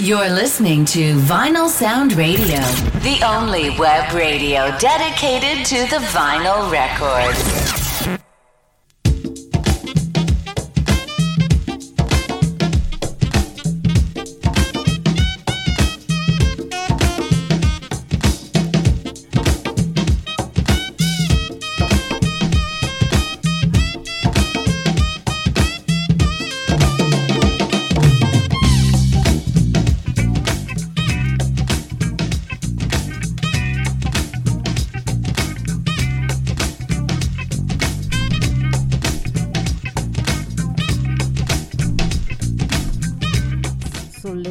You're listening to Vinyl Sound Radio, the only web radio dedicated to the vinyl record.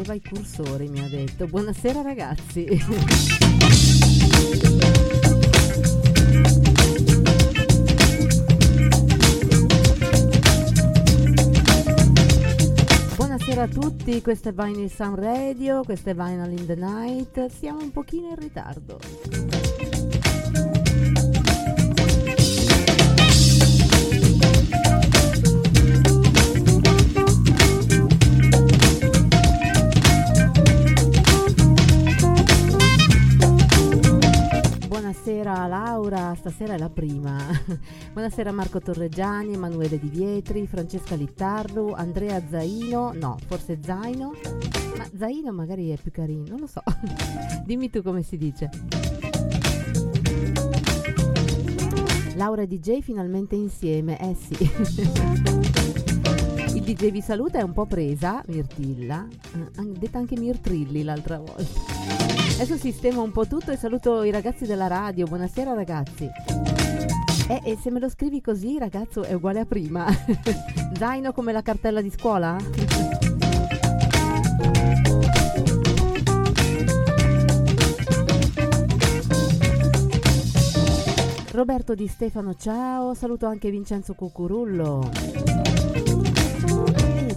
I cursori, mi ha detto. Buonasera ragazzi. Buonasera a tutti, questo è Vinyl Sound Radio, questo è Vinyl in the Night. Siamo un pochino in ritardo. Buonasera Laura, stasera è la prima. Buonasera Marco Torreggiani, Emanuele Di Vietri, Francesca Littarru, Andrea Zaino, no, forse Zaino, ma Zaino magari è più carino, non lo so. Dimmi tu come si dice. Laura e DJ finalmente insieme, eh sì. Il DJ vi saluta, è un po' presa, Mirtilla, detta anche Mirtrilli l'altra volta. Adesso sistemo un po' tutto e saluto i ragazzi della radio. Buonasera ragazzi. E se me lo scrivi così, ragazzo, è uguale a prima. Zaino come la cartella di scuola? Roberto Di Stefano, ciao. Saluto anche Vincenzo Cucurullo.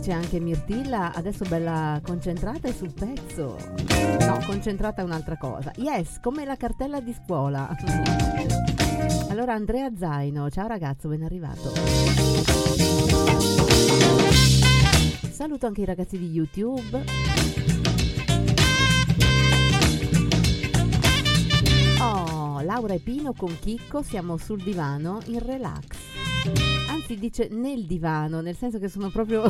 C'è anche Mirtilla, adesso bella concentrata e sul pezzo. No, concentrata è un'altra cosa. Yes, come la cartella di scuola. Allora Andrea Zaino, ciao ragazzo, ben arrivato. Saluto anche i ragazzi di YouTube. Oh, Laura e Pino con Chicco, siamo sul divano in relax. Anzi dice nel divano, nel senso che sono proprio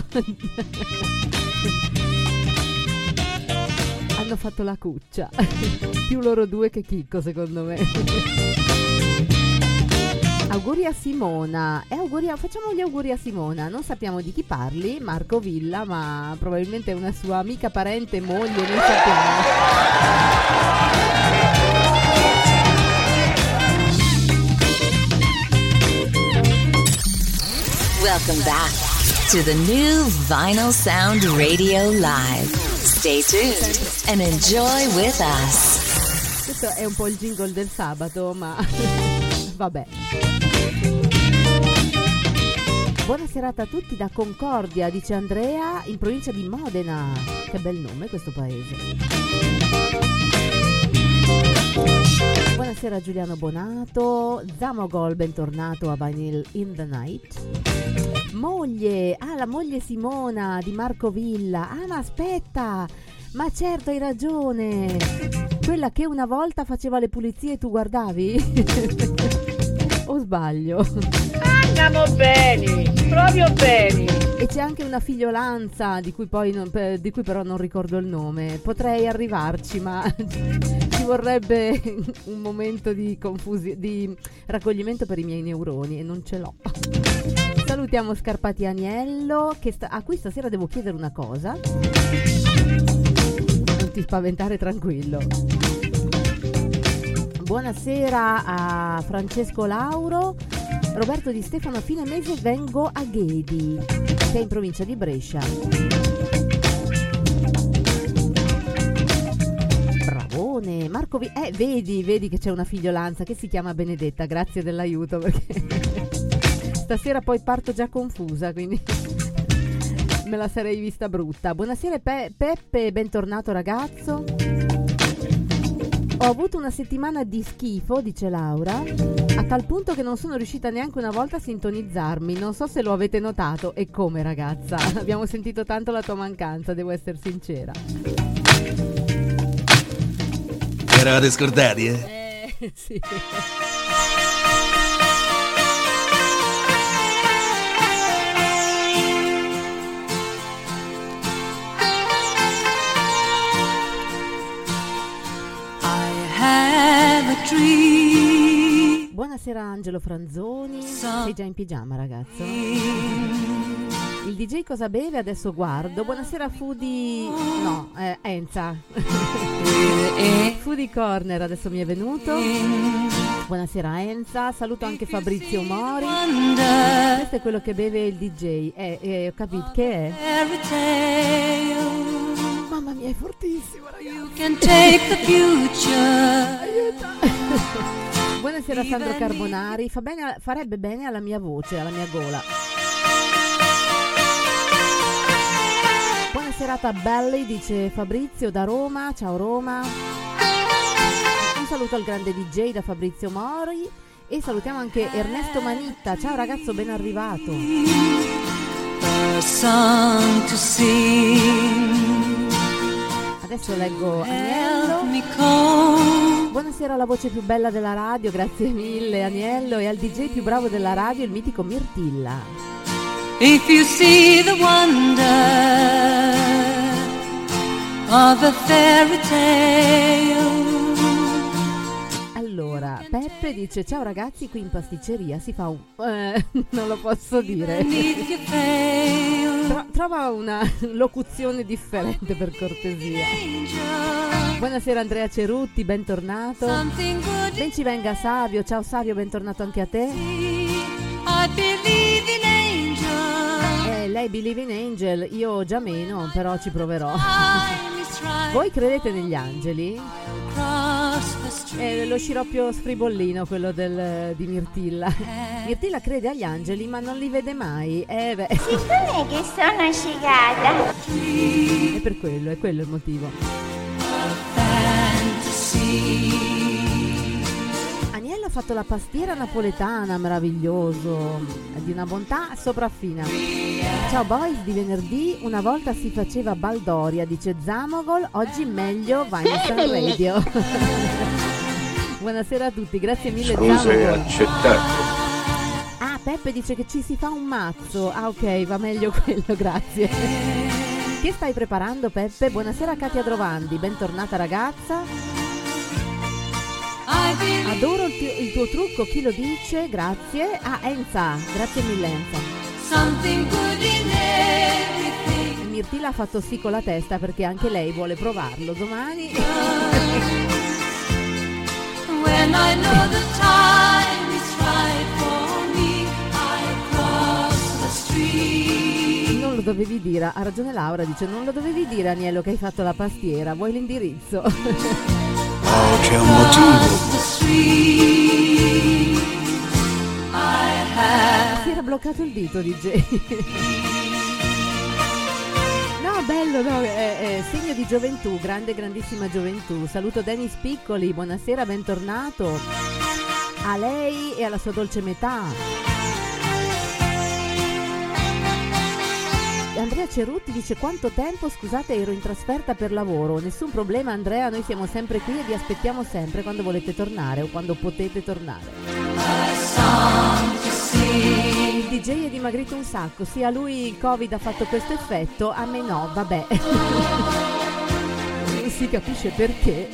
hanno fatto la cuccia più loro due che Chicco, secondo me. Auguri a Simona e facciamo gli auguri a Simona. Non sappiamo di chi parli, Marco Villa, ma probabilmente una sua amica, parente, moglie, non sappiamo. Welcome back to the new Vinyl Sound Radio Live. Stay tuned and enjoy with us. Questo è un po' il jingle del sabato, ma vabbè. Buona serata a tutti da Concordia, dice Andrea, in provincia di Modena. Che bel nome questo paese. Buonasera Giuliano Bonato, Zamogol, bentornato a Vinyl in the Night. Moglie, la moglie Simona di Marco Villa. Ah, ma aspetta, ma certo hai ragione. Quella che una volta faceva le pulizie e tu guardavi? O sbaglio? Andiamo bene, proprio bene. E c'è anche una figliolanza di cui però non ricordo il nome. Potrei arrivarci, ma ci vorrebbe un momento di raccoglimento per i miei neuroni e non ce l'ho. Salutiamo Scarpati Agnello, a cui stasera devo chiedere una cosa. Non ti spaventare, tranquillo. Buonasera a Francesco Lauro. Roberto Di Stefano, a fine mese vengo a Ghedi, che è in provincia di Brescia. Bravone, Marco vedi che c'è una figliolanza che si chiama Benedetta, grazie dell'aiuto, perché stasera poi parto già confusa, quindi me la sarei vista brutta. Buonasera Peppe, bentornato ragazzo. Ho avuto una settimana di schifo, dice Laura, a tal punto che non sono riuscita neanche una volta a sintonizzarmi. Non so se lo avete notato. E come, ragazza? Abbiamo sentito tanto la tua mancanza, devo essere sincera. Eravate scordati, eh? Sì. Buonasera Angelo Franzoni. Sei già in pigiama, ragazzo? Il DJ cosa beve? Adesso guardo. Buonasera Foodie. No, Enza. Foodie Corner adesso mi è venuto. Buonasera Enza. Saluto anche Fabrizio Mori. Questo è quello che beve il DJ. Ho capito che è. Mamma mia, è fortissimo, ragazzi. Aiuto. Buonasera Sandro Carbonari. Farebbe bene alla mia voce, alla mia gola. Buona serata belli, dice Fabrizio da Roma. Ciao Roma. Un saluto al grande DJ da Fabrizio Mori. E salutiamo anche Ernesto Manitta. Ciao ragazzo, ben arrivato. A song to sing. Adesso leggo Agnello. Buonasera alla voce più bella della radio, grazie mille Agnello, e al DJ più bravo della radio, il mitico Mirtilla. If you see the wonder of a fairy tale. Allora, Peppe dice: ciao ragazzi, qui in pasticceria si fa un... non lo posso dire. Trova una locuzione differente, per cortesia. Buonasera Andrea Cerutti, bentornato. Ben ci venga Savio, ciao Savio, bentornato anche a te. Lei believe in angel, io già meno, però ci proverò. Voi credete negli angeli? Lo sciroppio sfribollino, quello di Mirtilla. Mirtilla crede agli angeli ma non li vede mai. Siccome che sono asciugata. È per quello, è quello il motivo. Agnello ha fatto la pastiera napoletana, meraviglioso, di una bontà sopraffina. Ciao boys di venerdì, una volta si faceva baldoria, dice Zamogol, oggi meglio Vinyl Sound Radio. Buonasera a tutti, grazie mille. Scusa, accettate. Ah, Peppe dice che ci si fa un mazzo. Ah, ok, va meglio quello, grazie. Che stai preparando, Peppe? Buonasera a Katia Trovandi, bentornata ragazza. Adoro il tuo trucco, chi lo dice? Grazie. Ah, Enza, grazie mille Enza. Mirtilla ha fatto sì con la testa perché anche lei vuole provarlo domani. And I know the time is right for me, I cross the street. Non lo dovevi dire, ha ragione Laura, dice non lo dovevi dire Agnello che hai fatto la pastiera, vuoi l'indirizzo? Oh, c'è un motivo. Si era bloccato il dito DJ. Bello, no? Segno di gioventù, grande, grandissima gioventù. Saluto Dennis Piccoli, buonasera, bentornato a lei e alla sua dolce metà. Andrea Cerutti dice: quanto tempo, scusate, ero in trasferta per lavoro. Nessun problema Andrea, noi siamo sempre qui e vi aspettiamo sempre quando volete tornare o quando potete tornare. Il DJ è dimagrito un sacco, sì, a lui il Covid ha fatto questo effetto, a me no, vabbè. Non si capisce perché.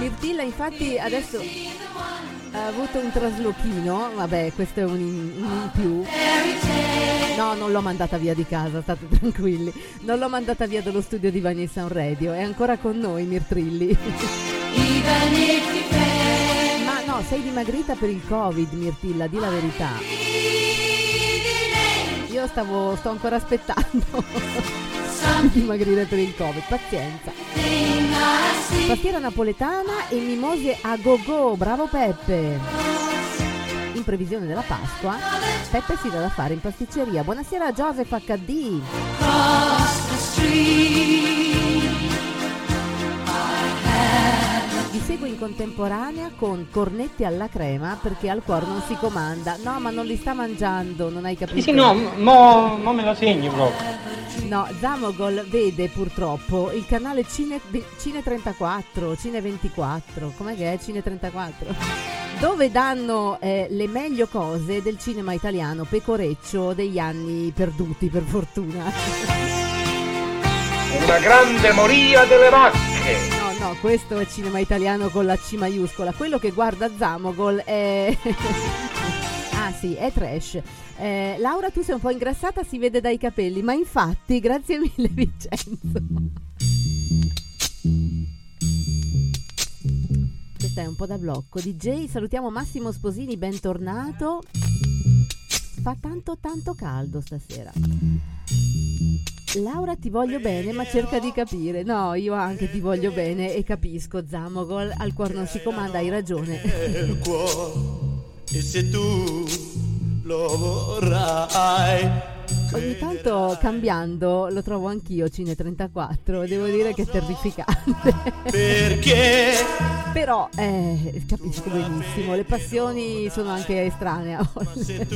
Mirtilla infatti adesso ha avuto un traslochino, vabbè, questo è un in più. No, non l'ho mandata via di casa, state tranquilli. Non l'ho mandata via dallo studio di Vinyl Sound Radio, è ancora con noi Mirtilli. Ma no, sei dimagrita per il Covid, Mirtilla, di la verità. Io sto ancora aspettando di dimagrire per il Covid, pazienza. Pastiera napoletana e mimose a go-go, bravo Peppe. In previsione della Pasqua, Peppe si va da fare in pasticceria. Buonasera a Joseph HD. Vi seguo in contemporanea con cornetti alla crema perché al cuore non si comanda. No, ma non li sta mangiando, non hai capito? Sì, no, mo me la segni proprio. No, Zamogol vede purtroppo il canale Cine 34, Cine 24, com'è che è? Cine 34? Dove danno le meglio cose del cinema italiano pecoreccio degli anni perduti, per fortuna. Una grande moria delle vacche. No, questo è cinema italiano con la C maiuscola. Quello che guarda Zamogol è... ah sì, è trash. Laura, tu sei un po' ingrassata, si vede dai capelli, ma infatti, grazie mille Vincenzo. Questa è un po' da blocco. DJ, salutiamo Massimo Sposini, bentornato. Fa tanto caldo stasera. Laura, ti voglio bene, ma cerca di capire. No, io anche ti voglio bene e capisco, Zamogol, al cuor non si comanda, hai ragione. Il cuore, e se tu lo vorrai. Ogni tanto cambiando lo trovo anch'io Cine 34, devo dire che è terrificante. Perché? Però capisco benissimo, le passioni sono anche estranee a volte.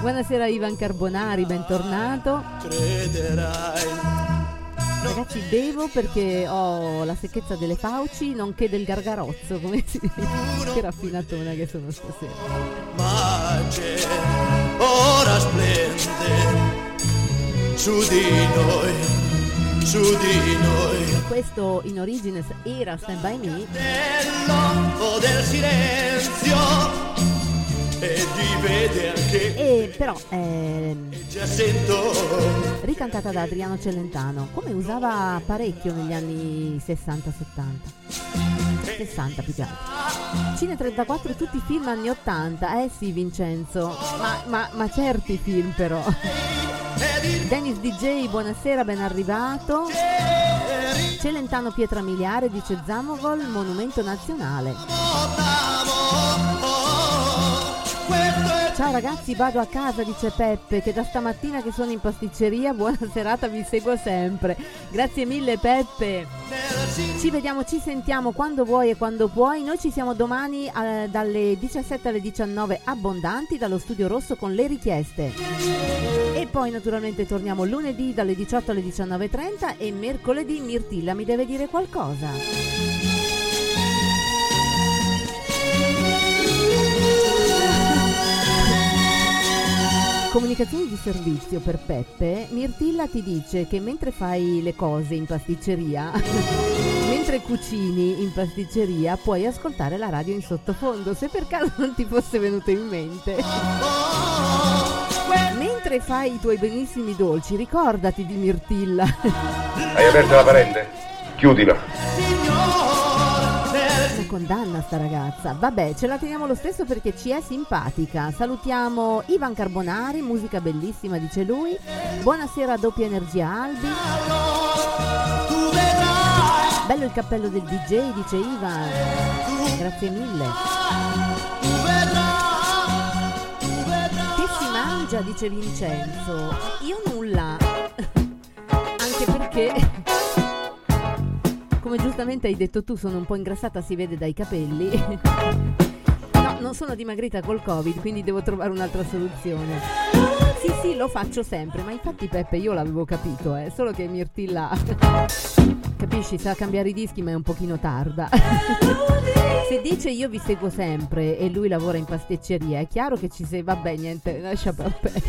Buonasera Ivan Carbonari, bentornato. Ragazzi, bevo perché ho la secchezza delle fauci, nonché del gargarozzo, come si dice. Che raffinatona che sono stasera. Ma c'è, ora splende su di noi, su di noi. Questo in origine era Stand By Me. Del silenzio. E ti vede anche però ricantata da Adriano Celentano, come usava parecchio negli anni 60 più che altro. Cine 34, tutti i film anni 80, eh sì Vincenzo, ma certi film però. Dennis DJ, buonasera, ben arrivato. Celentano pietra miliare, dice Zamogol, monumento nazionale. Ciao ragazzi, vado a casa, dice Peppe, che da stamattina che sono in pasticceria. Buona serata, vi seguo sempre. Grazie mille Peppe. Ci vediamo, ci sentiamo quando vuoi e quando puoi. Noi ci siamo domani dalle 17 alle 19 abbondanti dallo Studio Rosso con le richieste. E poi naturalmente torniamo lunedì dalle 18 alle 19.30 e mercoledì Mirtilla mi deve dire qualcosa. Comunicazioni di servizio per Peppe. Mirtilla ti dice che mentre fai le cose in pasticceria, mentre cucini in pasticceria, puoi ascoltare la radio in sottofondo, se per caso non ti fosse venuto in mente. Mentre fai i tuoi benissimi dolci, ricordati di Mirtilla. Hai aperto la parente? Chiudila. Condanna sta ragazza, vabbè, ce la teniamo lo stesso perché ci è simpatica. Salutiamo Ivan Carbonari, musica bellissima dice lui. Buonasera a Doppia Energia Albi. Bello il cappello del DJ dice Ivan, grazie mille. Che si mangia dice Vincenzo? Io nulla, anche perché, come giustamente hai detto tu, sono un po' ingrassata, si vede dai capelli. No, non sono dimagrita col Covid, quindi devo trovare un'altra soluzione. Sì, sì, lo faccio sempre, ma infatti Peppe io l'avevo capito, solo che Mirtilla, capisci, sa cambiare i dischi ma è un pochino tarda. Se dice io vi seguo sempre e lui lavora in pasticceria, è chiaro che ci sei, vabbè, niente, lascia perdere.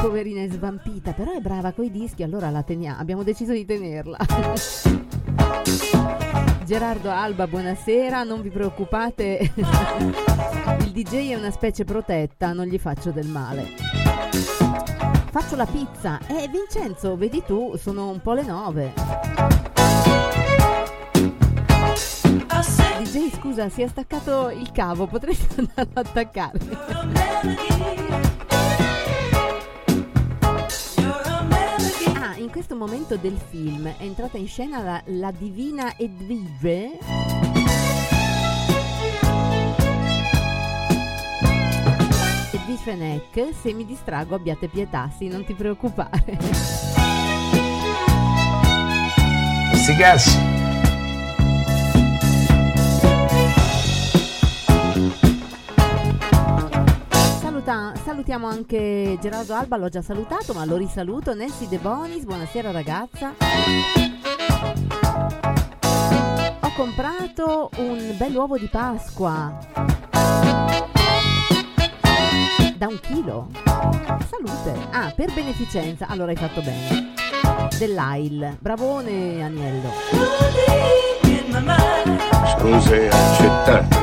Poverina è svampita, però è brava coi dischi, allora la teniamo, abbiamo deciso di tenerla. Gerardo Alba, buonasera, non vi preoccupate, il DJ è una specie protetta, non gli faccio del male. Faccio la pizza, Vincenzo, vedi tu, sono un po' le 9. DJ, scusa, si è staccato il cavo, potresti andarlo ad attaccare. In questo momento del film è entrata in scena la divina Edwige Fenech. Se mi distrago abbiate pietà, sì, non ti preoccupare. Sti cazzi. Salutiamo anche Gerardo Alba, l'ho già salutato, ma lo risaluto. Nancy De Bonis, buonasera ragazza. Ho comprato un bel uovo di Pasqua da 1 chilo. Salute. Ah, per beneficenza. Allora hai fatto bene. Dell'AIL. Bravone Agnello. Scuse, accettate.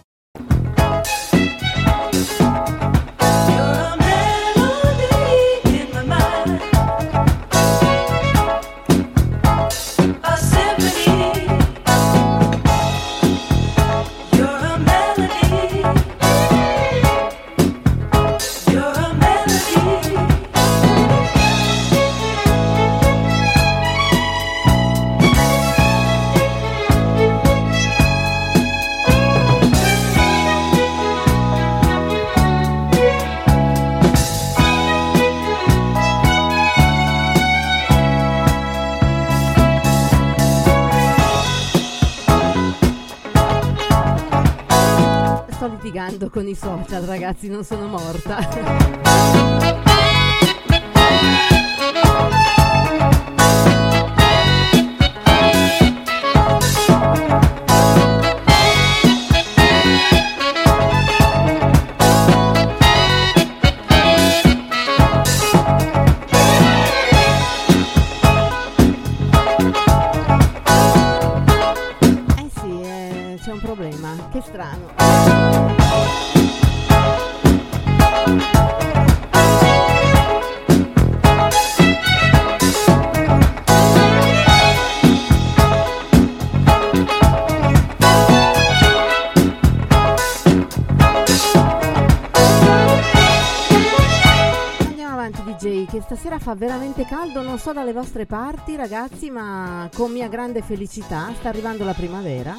Con i social, ragazzi, non sono morta. Sì, c'è un problema, che strano. Che stasera fa veramente caldo, non so dalle vostre parti ragazzi, ma con mia grande felicità sta arrivando la primavera.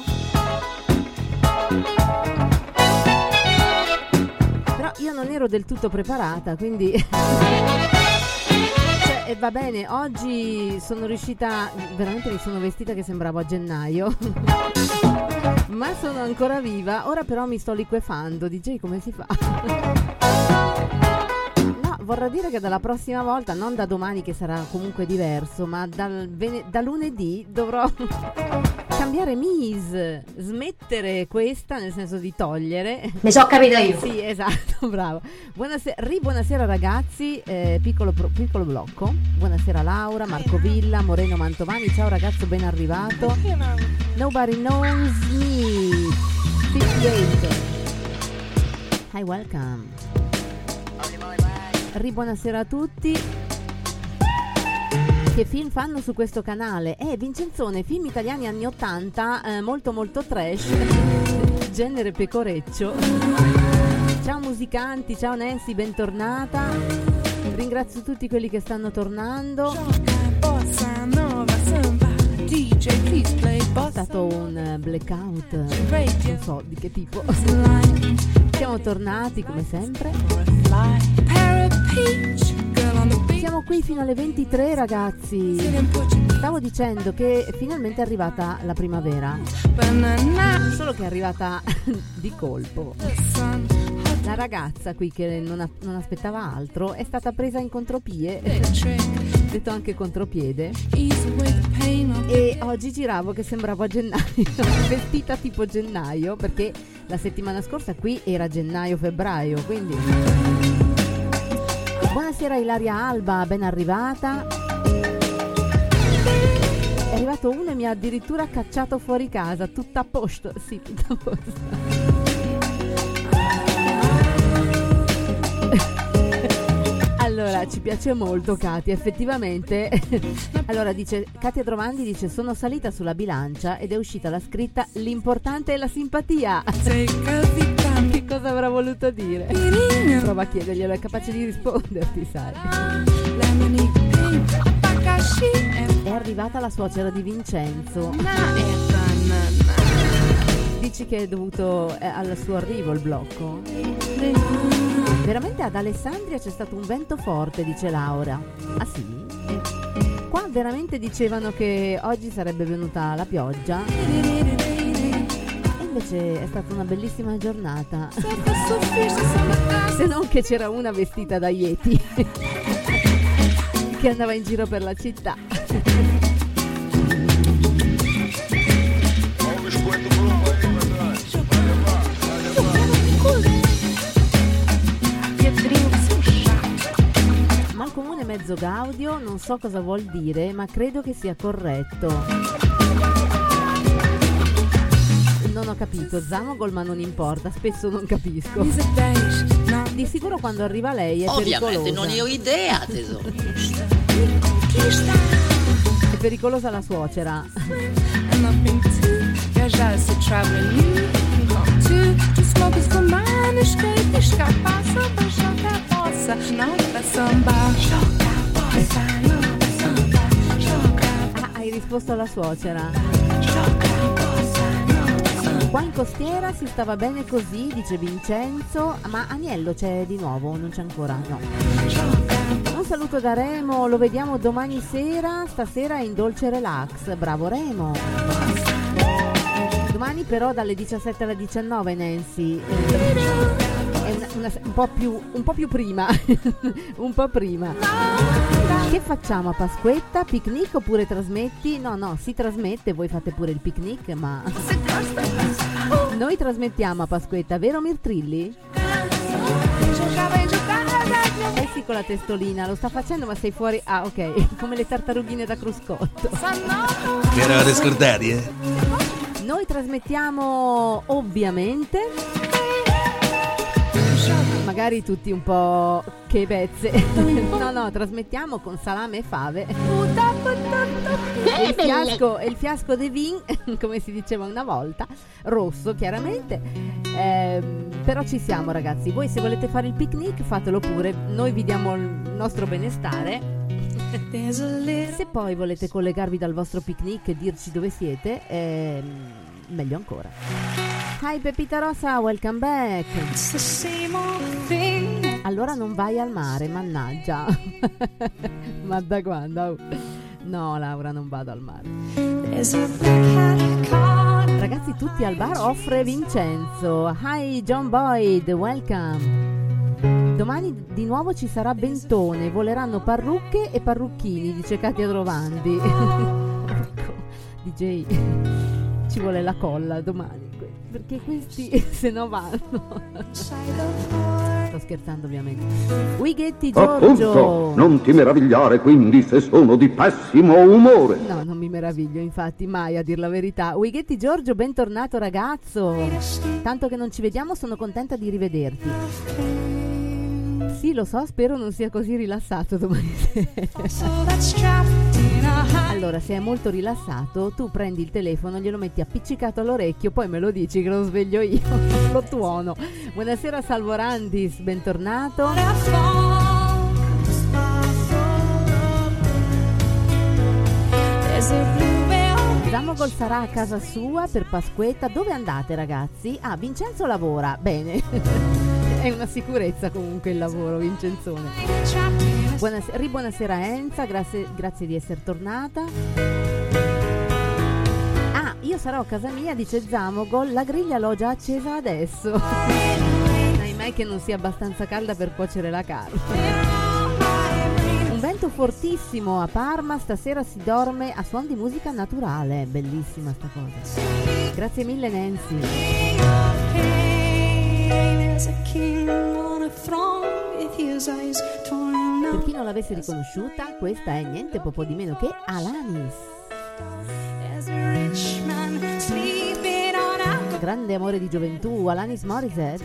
Però io non ero del tutto preparata, quindi cioè, e va bene, oggi sono riuscita, veramente mi sono vestita che sembravo a gennaio ma sono ancora viva. Ora però mi sto liquefando. DJ, come si fa? Vorrà dire che dalla prossima volta, non da domani che sarà comunque diverso, ma da lunedì dovrò cambiare mise, smettere questa, nel senso di togliere. Mi so capito io. Sì, esatto, bravo. Buonasera ragazzi, piccolo blocco. Buonasera Laura, Marco Villa, Moreno Mantovani, ciao ragazzo ben arrivato. Nobody knows me. 58. Hi, welcome. Buonasera a tutti. Che film fanno su questo canale? Vincenzone, film italiani anni 80, molto molto trash, genere pecoreccio. Ciao musicanti, ciao Nancy, bentornata. Ringrazio tutti quelli che stanno tornando. È stato un blackout, non so di che tipo. Siamo tornati come sempre. Siamo qui fino alle 23 ragazzi. Stavo dicendo che finalmente è arrivata la primavera, solo che è arrivata di colpo. La ragazza qui che non aspettava altro è stata presa in contropie, detto anche contropiede. E oggi giravo che sembravo a gennaio, vestita tipo gennaio, perché la settimana scorsa qui era gennaio-febbraio, quindi... Buonasera Ilaria Alba, ben arrivata. È arrivato uno e mi ha addirittura cacciato fuori casa, tutta a posto. Sì, tutta a posto. Allora, ci piace molto Katia, effettivamente. Allora, dice Katia Trovandi, dice: sono salita sulla bilancia ed è uscita la scritta "L'importante è la simpatia". Che cosa avrà voluto dire? Prova a chiederglielo, è capace di risponderti, sai. È arrivata la suocera di Vincenzo. Dici che è dovuto al suo arrivo il blocco? Veramente ad Alessandria c'è stato un vento forte, dice Laura. Ah sì? Qua veramente dicevano che oggi sarebbe venuta la pioggia. Invece è stata una bellissima giornata. Se non che c'era una vestita da Yeti che andava in giro per la città. Ma il comune mezzo gaudio, non so cosa vuol dire, ma credo che sia corretto. Non ho capito, Zamogol, ma non importa, spesso non capisco. Di sicuro quando arriva lei è pericolosa. Ovviamente non ne ho idea, tesoro. È pericolosa la suocera. Ah, hai risposto alla suocera. Qua in costiera si stava bene così, dice Vincenzo, ma Agnello c'è di nuovo, non c'è ancora, no. Un saluto da Remo, lo vediamo domani sera, stasera in dolce relax, bravo Remo. Domani però dalle 17 alle 19 Nancy, è un po' più prima, un po' prima. Che facciamo a Pasquetta? Picnic oppure trasmetti? No, si trasmette, voi fate pure il picnic, ma... Noi trasmettiamo a Pasquetta, vero Mirtrilli? Sì, con la testolina, lo sta facendo ma sei fuori... Ah, ok, come le tartarughine da cruscotto. Mi eravate scordati, eh? Noi trasmettiamo, ovviamente... Magari tutti un po' che pezze. No, trasmettiamo con salame e fave. E il fiasco dei vin, come si diceva una volta, rosso chiaramente. Però ci siamo ragazzi. Voi se volete fare il picnic fatelo pure. Noi vi diamo il nostro benestare. Se poi volete collegarvi dal vostro picnic e dirci dove siete, meglio ancora. Hi Pepita Rosa, welcome back. Allora non vai al mare, mannaggia. Ma da quando? No Laura, non vado al mare. Ragazzi, tutti al bar offre Vincenzo. Hi John Boyd, welcome. Domani di nuovo ci sarà Bentone, voleranno parrucche e parrucchini, dice Katia Trovandi. Ecco, DJ, ci vuole la colla domani, perché questi se no vanno. Sto scherzando ovviamente. Wighetti Giorgio. Appunto, non ti meravigliare quindi se sono di pessimo umore. No, non mi meraviglio infatti mai, a dir la verità. Wighetti Giorgio, bentornato ragazzo. Tanto che non ci vediamo, sono contenta di rivederti. Sì, lo so, spero non sia così rilassato domani sera. Allora, se è molto rilassato, tu prendi il telefono, glielo metti appiccicato all'orecchio, poi me lo dici che lo sveglio io, lo tuono. Buonasera Salvo Randis, bentornato. Zamogol sarà a casa sua per Pasquetta. Dove andate ragazzi? Ah, Vincenzo lavora, bene. È una sicurezza comunque il lavoro, Vincenzone. Buonasera Enza, grazie di essere tornata. Ah, io sarò a casa mia, dice Zamogol, la griglia l'ho già accesa adesso. Dai mai che non sia abbastanza calda per cuocere la carne. Un vento fortissimo a Parma, stasera si dorme a suon di musica naturale, bellissima sta cosa. Grazie mille Nancy. Per chi non l'avesse riconosciuta, questa è niente poco di meno che Alanis. Grande amore di gioventù, Alanis Morissette.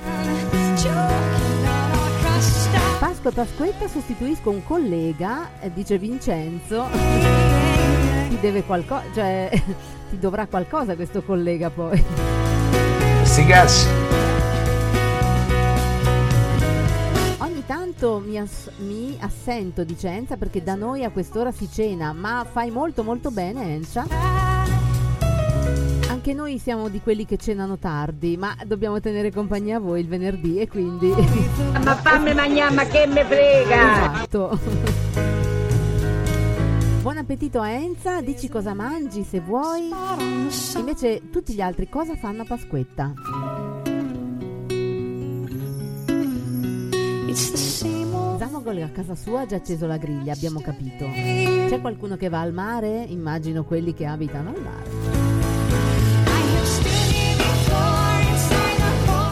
Pasqua e Pasquetta sostituisco un collega, dice Vincenzo. Ti deve qualcosa, cioè ti dovrà qualcosa questo collega poi. Si gassi. Tanto mi assento, dice Enza, perché da noi a quest'ora si cena, ma fai molto molto bene Enza. Anche noi siamo di quelli che cenano tardi, ma dobbiamo tenere compagnia a voi il venerdì e quindi... Ma fammi mangiare, ma che me frega! Esatto. Buon appetito a Enza, dici cosa mangi se vuoi. Invece tutti gli altri cosa fanno a Pasquetta? Zamogol a casa sua ha già acceso la griglia, abbiamo capito. C'è qualcuno che va al mare? Immagino quelli che abitano al mare.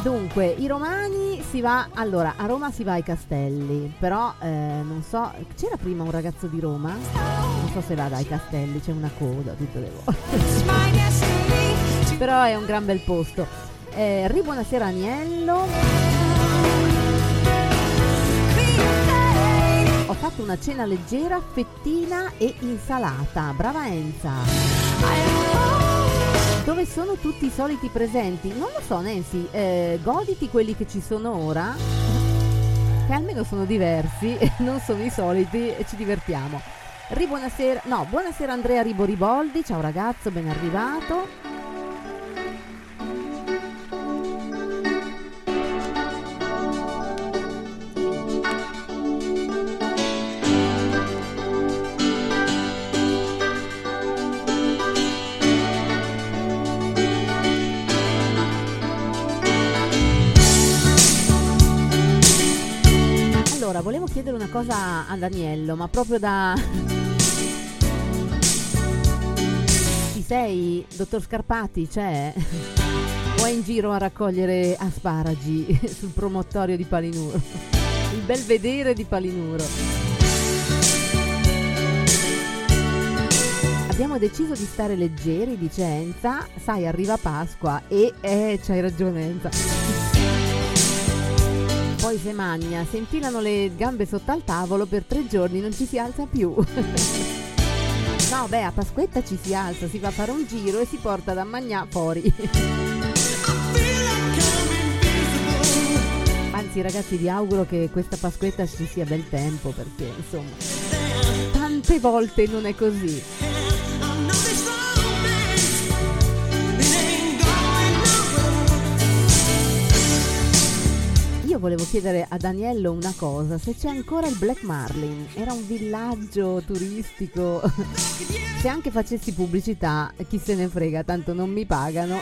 Dunque, i romani si va... Allora, a Roma si va ai castelli, però non so... C'era prima un ragazzo di Roma? Non so se vada ai castelli, c'è una coda tutte le volte. Però è un gran bel posto. Buonasera Agnello. Ho fatto una cena leggera, fettina e insalata. Brava Enza. Dove sono tutti i soliti presenti? Non lo so Nancy, goditi quelli che ci sono ora, che almeno sono diversi, non sono i soliti e ci divertiamo. Buonasera, no, buonasera Andrea Riboriboldi, ciao ragazzo, ben arrivato. Volevo chiedere una cosa a Daniello, ma proprio da... Ci sei? Dottor Scarpati c'è? O è in giro a raccogliere asparagi sul promontorio di Palinuro? Il belvedere di Palinuro. Abbiamo deciso di stare leggeri, dice Enza. Sai, arriva Pasqua e... c'hai ragione Enza. Poi se magna, se infilano le gambe sotto al tavolo per 3 giorni non ci si alza più. No, beh, a Pasquetta ci si alza, si va a fare un giro e si porta da magnà fuori. Anzi ragazzi, vi auguro che questa Pasquetta ci sia bel tempo, perché insomma tante volte non è così. volevo chiedere a Daniello una cosa, se c'è ancora il Black Marlin, era un villaggio turistico, se anche facessi pubblicità chi se ne frega, tanto non mi pagano,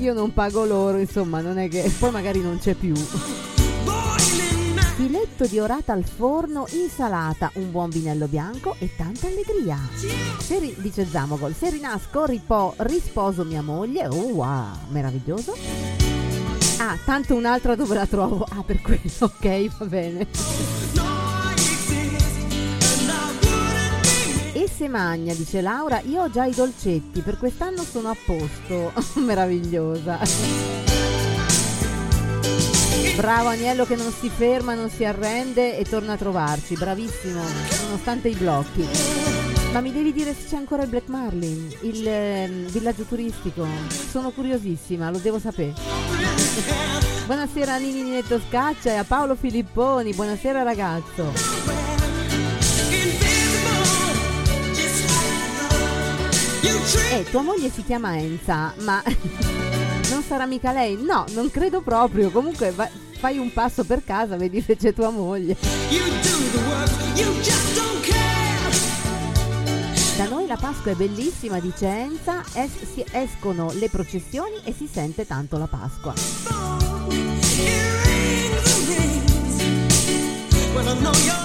io non pago loro, insomma non è che, poi magari non c'è più. Filetto di orata al forno, insalata, un buon vinello bianco e tanta allegria. Dice Zamogol, se rinasco risposo mia moglie. Oh wow, meraviglioso. Ah, tanto un'altra dove la trovo? Ah, per quello, ok, va bene. E se magna, dice Laura, io ho già i dolcetti, per quest'anno sono a posto. Meravigliosa. Bravo Agnello che non si ferma, non si arrende e torna a trovarci, bravissimo, nonostante i blocchi. Ma mi devi dire se c'è ancora il Black Marlin, il villaggio turistico, sono curiosissima, lo devo sapere. Buonasera a Nini Ninetto Scaccia e a Paolo Filipponi, buonasera ragazzo. Tua moglie si chiama Enza, ma... non sarà mica lei? No, non credo proprio. Comunque fai un passo per casa, vedi se c'è tua moglie. Da noi la Pasqua è bellissima, dice Enza, escono le processioni e si sente tanto la Pasqua.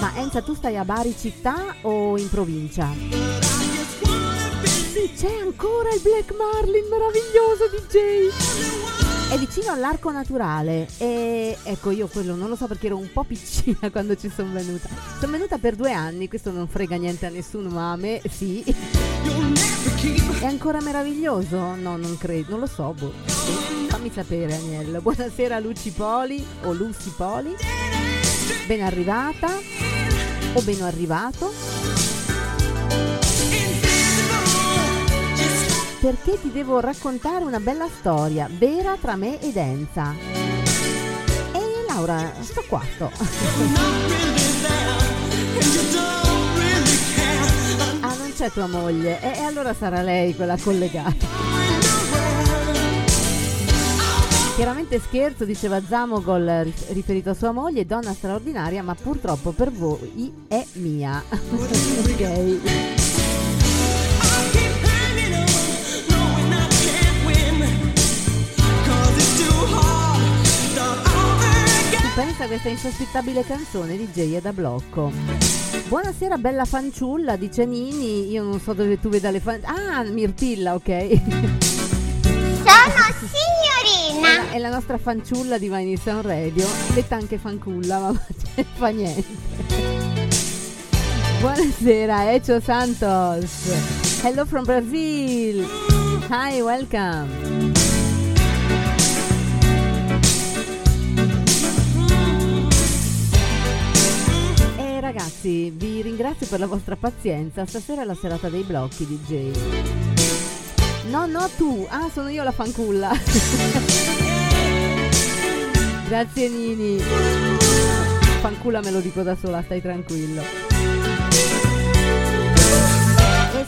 Ma Enza, tu stai a Bari città o in provincia? Sì, c'è ancora il Black Marlin, meraviglioso DJ! È vicino all'Arco Naturale e ecco, io quello non lo so perché ero un po' piccina quando ci sono venuta. Sono venuta per 2 anni, questo non frega niente a nessuno, ma a me sì. È ancora meraviglioso? No, non credo, non lo so, boh. Fammi sapere, Agnello. Buonasera Luci Poli o Luci Poli. Ben arrivata o ben arrivato. Perché ti devo raccontare una bella storia vera tra me ed Enza. E Laura, sto qua, sto. Ah, non c'è tua moglie, e allora sarà lei quella collegata. Chiaramente scherzo, diceva Zamogol, riferito a sua moglie, donna straordinaria, ma purtroppo per voi è mia. Ok. Pensa a questa insospettabile canzone di DJ è da blocco. Buonasera bella fanciulla, dice Nini, io non so dove tu veda le fanciulla. Ah, Mirtilla, ok. Sono signorina. È la nostra fanciulla di Vinyl Sound Radio, detta anche fanculla, ma non fa niente. Buonasera, Echo Santos. Hello from Brazil. Hi, welcome. Ragazzi, vi ringrazio per la vostra pazienza, stasera è la serata dei blocchi DJ. No, tu, ah, sono io la fanculla. Grazie Nini. Fanculla me lo dico da sola, stai tranquillo. Eh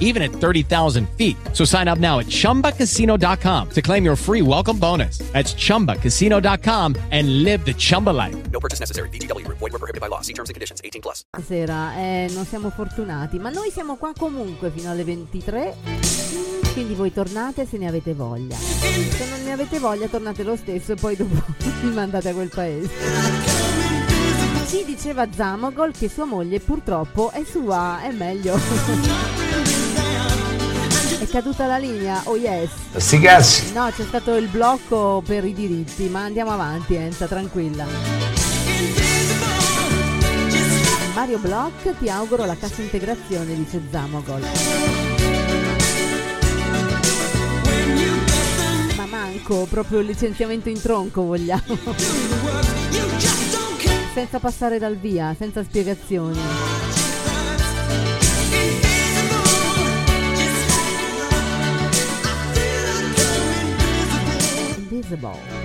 even at 30,000 feet. So sign up now at ChumbaCasino.com to claim your free welcome bonus. That's ChumbaCasino.com and live the Chumba life. No purchase necessary. VGW. Void where prohibited by law. See terms and conditions. 18+. Stasera non siamo fortunati, ma noi siamo qua comunque fino alle 23. Quindi voi tornate se ne avete voglia. Se non ne avete voglia tornate lo stesso e poi dopo vi mandate a quel paese. Ci diceva Zamogol che sua moglie purtroppo è sua, è meglio. caduta la linea? Oh yes. Sti cazzi. No, c'è stato il blocco per i diritti, ma andiamo avanti, Enza, tranquilla. Mario Bloch, ti auguro la cassa integrazione, dice Zamogol. Ma manco, proprio il licenziamento in tronco vogliamo. Senza passare dal via, senza spiegazioni. Invisible.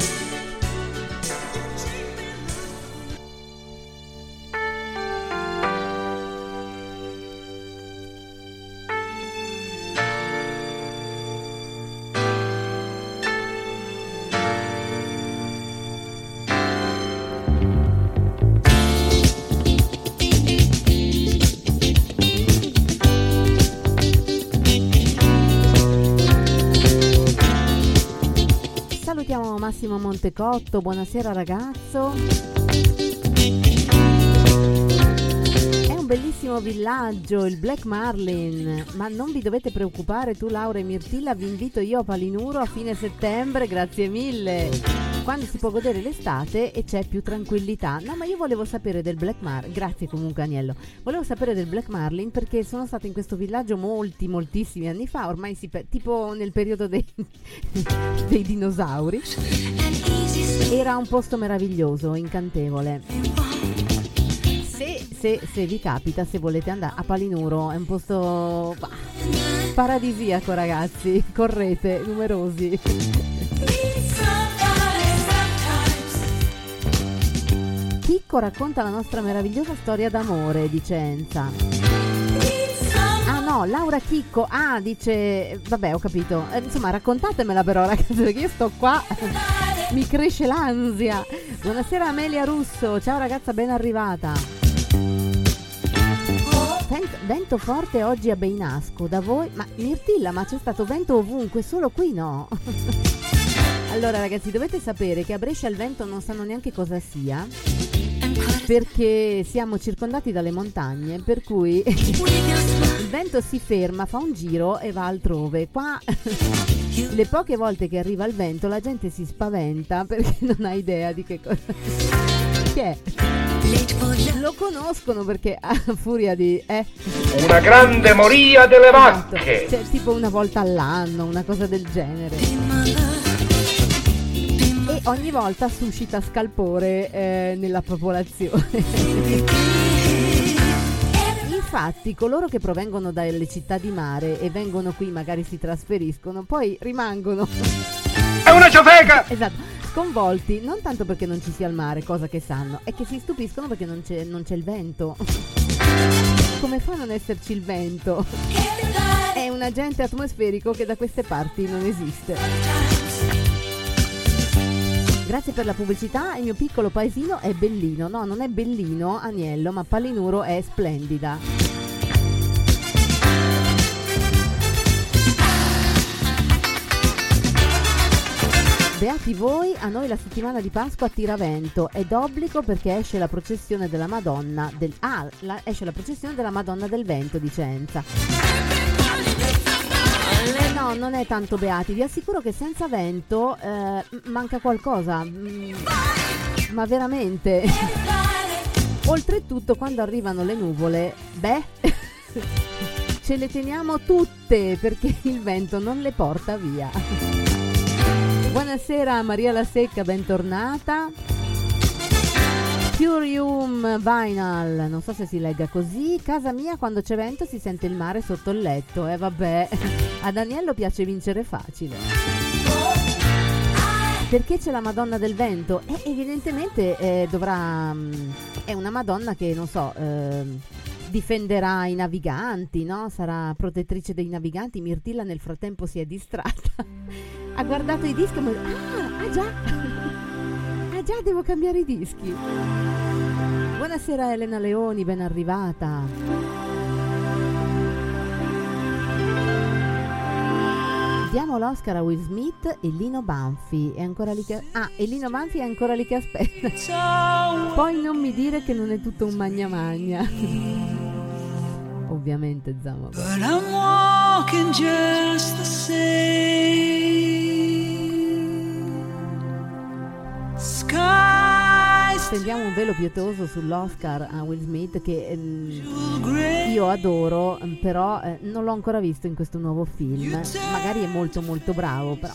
Massimo Montecotto, buonasera ragazzo. È un bellissimo villaggio, il Black Marlin, ma non vi dovete preoccupare, tu Laura e Mirtilla vi invito io a Palinuro a fine settembre, grazie mille, quando si può godere l'estate e c'è più tranquillità. No, ma io volevo sapere del Black Marlin, grazie comunque Agnello, volevo sapere del Black Marlin perché sono stata in questo villaggio moltissimi anni fa, ormai tipo nel periodo dei dinosauri. Era un posto meraviglioso, incantevole. Se vi capita, se volete andare a Palinuro, è un posto paradisiaco ragazzi, correte, numerosi. Chicco racconta la nostra meravigliosa storia d'amore, dice Enza. Ah no, Laura Chicco, ah, dice, vabbè ho capito, insomma raccontatemela però ragazzi, perché io sto qua, mi cresce l'ansia. Buonasera Amelia Russo, ciao ragazza ben arrivata. Vento forte oggi a Beinasco, da voi? Ma Mirtilla, ma c'è stato vento ovunque, solo qui no. Allora ragazzi, dovete sapere che a Brescia il vento non sanno neanche cosa sia, perché siamo circondati dalle montagne, per cui il vento si ferma, fa un giro e va altrove. Qua le poche volte che arriva il vento la gente si spaventa perché non ha idea di che cosa che è. Lo conoscono perché a furia di una grande moria delle vacche, cioè, tipo una volta all'anno, una cosa del genere. E ogni volta suscita scalpore nella popolazione. Infatti coloro che provengono dalle città di mare e vengono qui, magari si trasferiscono, poi rimangono è una ciofeca! Esatto, sconvolti, non tanto perché non ci sia il mare, cosa che sanno, è che si stupiscono perché non c'è il vento. Come fa a non esserci il vento? È un agente atmosferico che da queste parti non esiste. Grazie per la pubblicità, il mio piccolo paesino è bellino. No, non è bellino, Agnello, ma Palinuro è splendida. Beati voi, a noi la settimana di Pasqua tira vento. È d'obbligo perché esce la processione della Madonna del... esce la processione della Madonna del Vento, dice Enza. No, non è tanto beati, vi assicuro che senza vento manca qualcosa, ma veramente. Oltretutto quando arrivano le nuvole, beh, ce le teniamo tutte perché il vento non le porta via. Buonasera Maria La Secca, bentornata. Curium Vinyl, non so se si legga così. Casa mia quando c'è vento si sente il mare sotto il letto. E vabbè, a Daniello piace vincere facile. Perché c'è la Madonna del Vento? Evidentemente dovrà... è una Madonna che, non so, difenderà i naviganti, no? Sarà protettrice dei naviganti. Mirtilla nel frattempo si è distratta. Ha guardato i dischi e mi ha detto, ah già... già devo cambiare i dischi. Buonasera Elena Leoni, ben arrivata. Diamo l'Oscar a Will Smith e Lino Banfi è ancora lì che... ah, e Lino Banfi è ancora lì che aspetta. Ciao. Poi non mi dire che non è tutto un magna magna. Ovviamente Zamogol. talking just the same. Stendiamo un velo pietoso sull'Oscar a Will Smith, che io adoro, però non l'ho ancora visto in questo nuovo film. Magari è molto molto bravo, però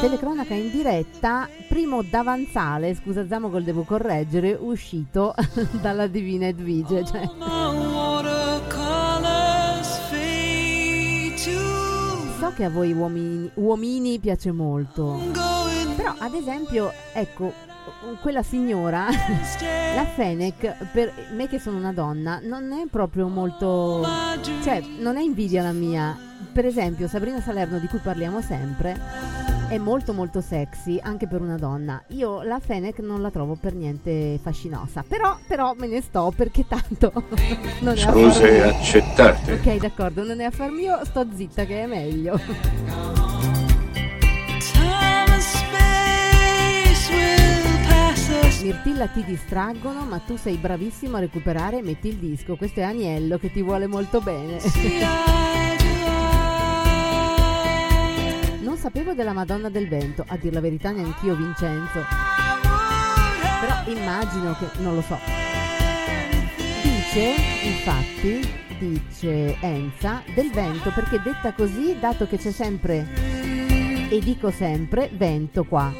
telecronaca in diretta, primo davanzale, scusa Zamogol, devo correggere, uscito dalla divina Edwige, cioè. So che a voi uomini piace molto, però ad esempio, ecco, quella signora, la Fenech, per me che sono una donna, non è proprio molto, cioè non è invidia la mia. Per esempio Sabrina Salerno, di cui parliamo sempre, è molto molto sexy anche per una donna. Io la Fenech non la trovo per niente fascinosa, però me ne sto, perché tanto non è affar mio. Scuse accettate. Ok, d'accordo, non è affar mio, sto zitta che è meglio. Mirtilla, ti distraggono, ma tu sei bravissimo a recuperare e metti il disco. Questo è Aniello che ti vuole molto bene. Non sapevo della Madonna del Vento, a dir la verità neanch'io, Vincenzo. Però immagino che, non lo so. Dice, infatti, dice Enza, del vento, perché detta così, dato che c'è sempre, e dico sempre, vento qua.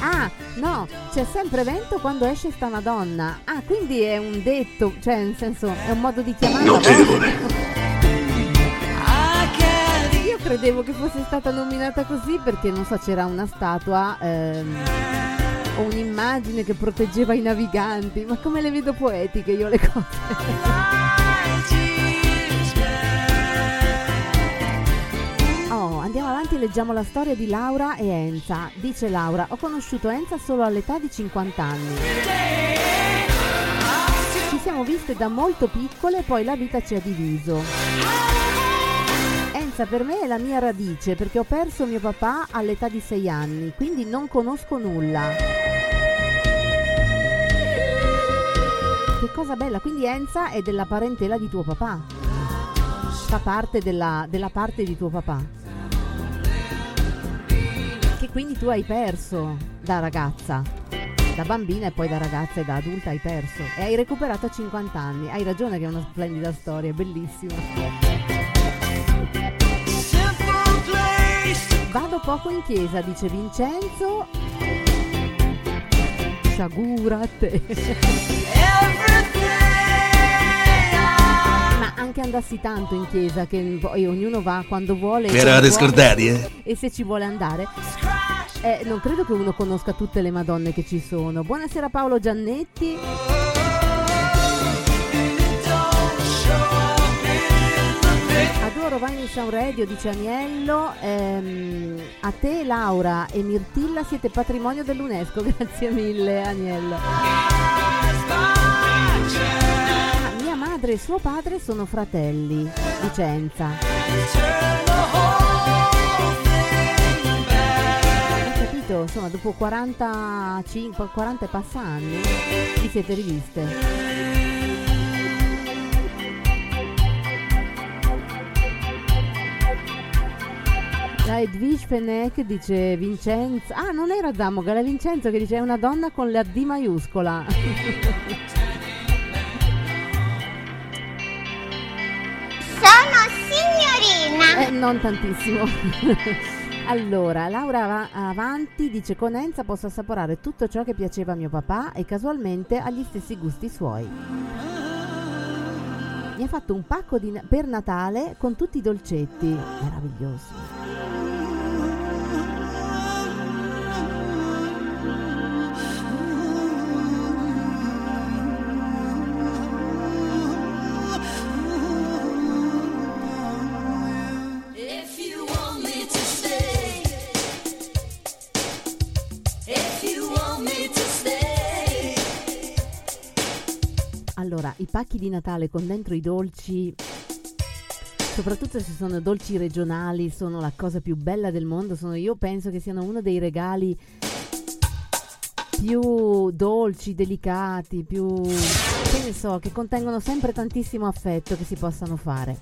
Ah, no, c'è sempre vento quando esce sta Madonna. Ah, quindi è un detto, cioè nel senso, è un modo di chiamarla. Notevole! Credevo che fosse stata nominata così perché, non so, c'era una statua o un'immagine che proteggeva i naviganti, ma come le vedo poetiche io le cose. Oh, andiamo avanti e leggiamo la storia di Laura e Enza. Dice Laura: ho conosciuto Enza solo all'età di 50 anni. Ci siamo viste da molto piccole e poi la vita ci ha diviso. Per me è la mia radice, perché ho perso mio papà all'età di 6 anni, quindi non conosco nulla. Che cosa bella, quindi Enza è della parentela di tuo papà, fa parte della parte di tuo papà, che quindi tu hai perso da ragazza, da bambina, e poi da ragazza e da adulta hai perso e hai recuperato a 50 anni. Hai ragione che è una splendida storia, è bellissima. Vado poco in chiesa, dice Vincenzo. Sciagura a te. Ma anche andassi tanto in chiesa, che poi ognuno va quando vuole. Mi eravate scordati, eh? E se ci vuole andare. Non credo che uno conosca tutte le Madonne che ci sono. Buonasera Paolo Giannetti. Adoro Vinyl Sound Radio, dice Aniello. A te Laura e Mirtilla siete patrimonio dell'UNESCO. Grazie mille Aniello. Mia madre e suo padre sono fratelli, Vicenza. Hai capito? Insomma, dopo 40 e passa anni vi siete riviste. La Edwige Fenech, dice Vincenzo. Ah, non era Zamogol, è Vincenzo che dice: è una donna con la D maiuscola. Sono signorina. Non tantissimo. Allora, Laura va avanti, dice: con Enza posso assaporare tutto ciò che piaceva a mio papà e casualmente ha gli stessi gusti suoi. Mi ha fatto un pacco per Natale con tutti i dolcetti. Meraviglioso. Allora, i pacchi di Natale con dentro i dolci, soprattutto se sono dolci regionali, sono la cosa più bella del mondo. Io penso che siano uno dei regali più dolci, delicati, più, che ne so, che contengono sempre tantissimo affetto, che si possano fare.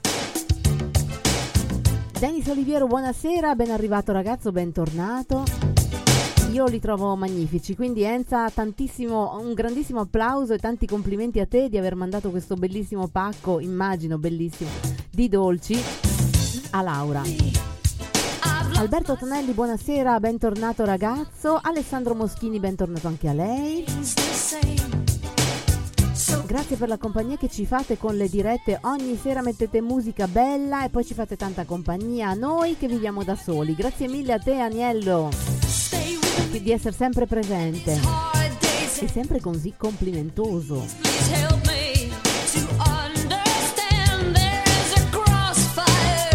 Denis Oliviero, buonasera, ben arrivato ragazzo, bentornato. Io li trovo magnifici, quindi Enza, tantissimo, un grandissimo applauso e tanti complimenti a te di aver mandato questo bellissimo pacco, immagino bellissimo, di dolci a Laura. Alberto Tonelli, buonasera, bentornato ragazzo. Alessandro Moschini, bentornato anche a lei. Grazie per la compagnia che ci fate con le dirette. Ogni sera mettete musica bella e poi ci fate tanta compagnia a noi che viviamo da soli. Grazie mille a te, Aniello, di essere sempre presente e sempre così complimentoso.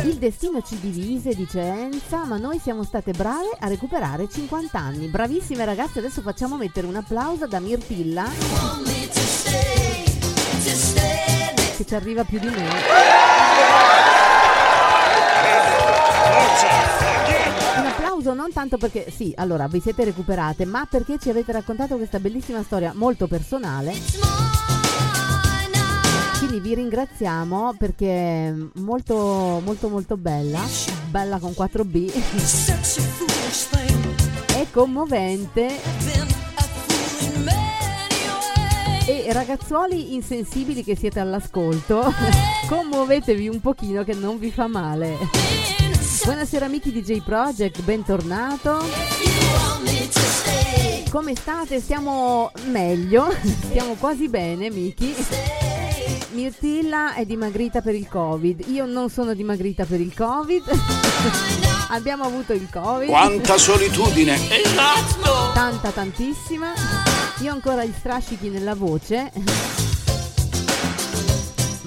Il destino ci divise, dice Enza, ma noi siamo state brave a recuperare 50 anni. Bravissime ragazze, adesso facciamo mettere un applauso da Mirtilla, che ci arriva più di noi. Un applauso non tanto perché, sì, allora, vi siete recuperate, ma perché ci avete raccontato questa bellissima storia molto personale. Quindi vi ringraziamo perché è molto molto molto bella, bella con 4B è commovente e ragazzuoli insensibili che siete all'ascolto commuovetevi un pochino che non vi fa male. Buonasera amici di J Project, bentornato. Come state? Stiamo meglio, stiamo quasi bene Miki. Mirtilla è dimagrita per il Covid, io non sono dimagrita per il Covid, abbiamo avuto il Covid. Quanta solitudine! Esatto! Tanta, tantissima. Io ancora gli strascichi nella voce,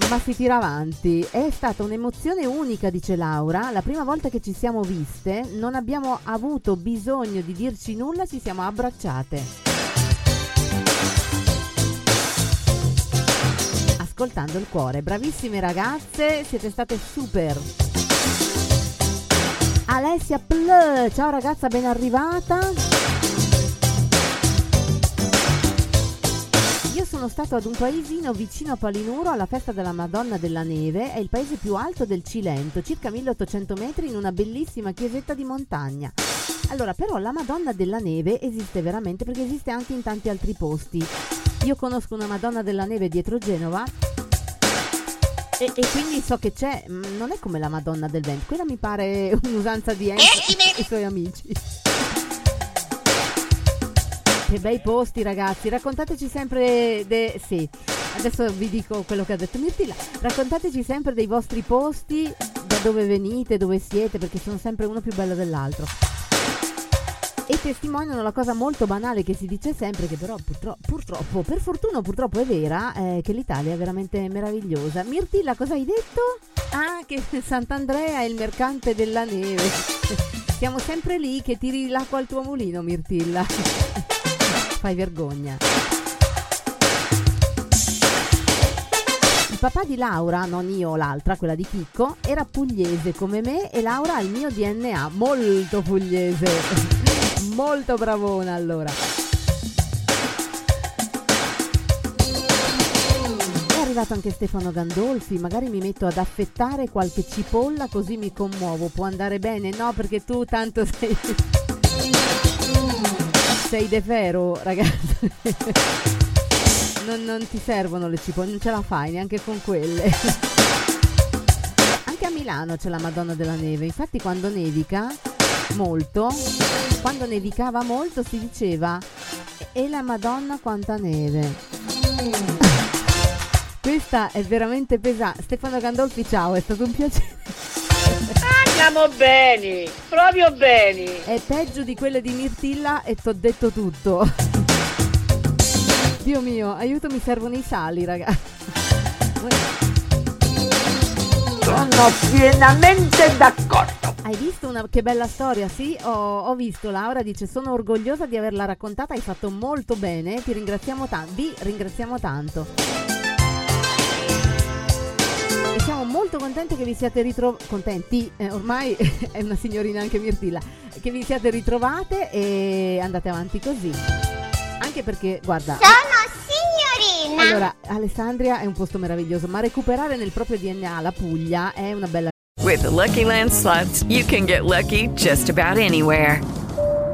ma si tira avanti. È stata un'emozione unica, dice Laura, la prima volta che ci siamo viste, non abbiamo avuto bisogno di dirci nulla, ci siamo abbracciate. Ascoltando il cuore, bravissime ragazze, siete state super. Alessia Pleu, ciao ragazza, ben arrivata. Io sono stato ad un paesino vicino a Palinuro alla festa della Madonna della Neve, è il paese più alto del Cilento, circa 1800 metri, in una bellissima chiesetta di montagna. Allora, però la Madonna della Neve esiste veramente, perché esiste anche in tanti altri posti. Io conosco una Madonna della Neve dietro Genova e quindi so che c'è, non è come la Madonna del Vento, quella mi pare un'usanza di Enzo e i suoi amici. Che bei posti ragazzi, raccontateci sempre sì, adesso vi dico quello che ha detto Mirtilla, raccontateci sempre dei vostri posti, da dove venite, dove siete, perché sono sempre uno più bello dell'altro. E testimoniano la cosa molto banale che si dice sempre, che però purtroppo, per fortuna purtroppo è vera, che l'Italia è veramente meravigliosa. Mirtilla, cosa hai detto? Ah, che Sant'Andrea è il mercante della neve. Siamo sempre lì che tiri l'acqua al tuo mulino, Mirtilla. Fai vergogna. Il papà di Laura, non io, l'altra, quella di Chicco, era pugliese come me e Laura ha il mio DNA, molto pugliese. Molto bravona allora. È arrivato anche Stefano Gandolfi, magari mi metto ad affettare qualche cipolla così mi commuovo, può andare bene? No, perché tu tanto sei de ferro, ragazzi. Non ti servono le cipolle, non ce la fai neanche con quelle. Anche a Milano c'è la Madonna della Neve, infatti quando nevica molto, quando nevicava molto si diceva e la Madonna quanta neve. Questa è veramente pesante. Stefano Gandolfi, ciao, è stato un piacere. Andiamo bene, proprio bene. È peggio di quelle di Mirtilla e t'ho detto tutto. Dio mio, aiuto, mi servono i sali ragazzi. Sono pienamente d'accordo. Hai visto che bella storia? Sì, ho visto. Laura dice sono orgogliosa di averla raccontata, hai fatto molto bene, ti ringraziamo tanto, vi ringraziamo tanto e siamo molto contenti che vi siate contenti, ormai è una signorina anche Mirtilla, che vi siate ritrovate e andate avanti così. Anche perché, guarda, sono signorina. Allora, Alessandria è un posto meraviglioso, ma recuperare nel proprio DNA la Puglia è una bella. With the Lucky Land Slots, you can get lucky just about anywhere.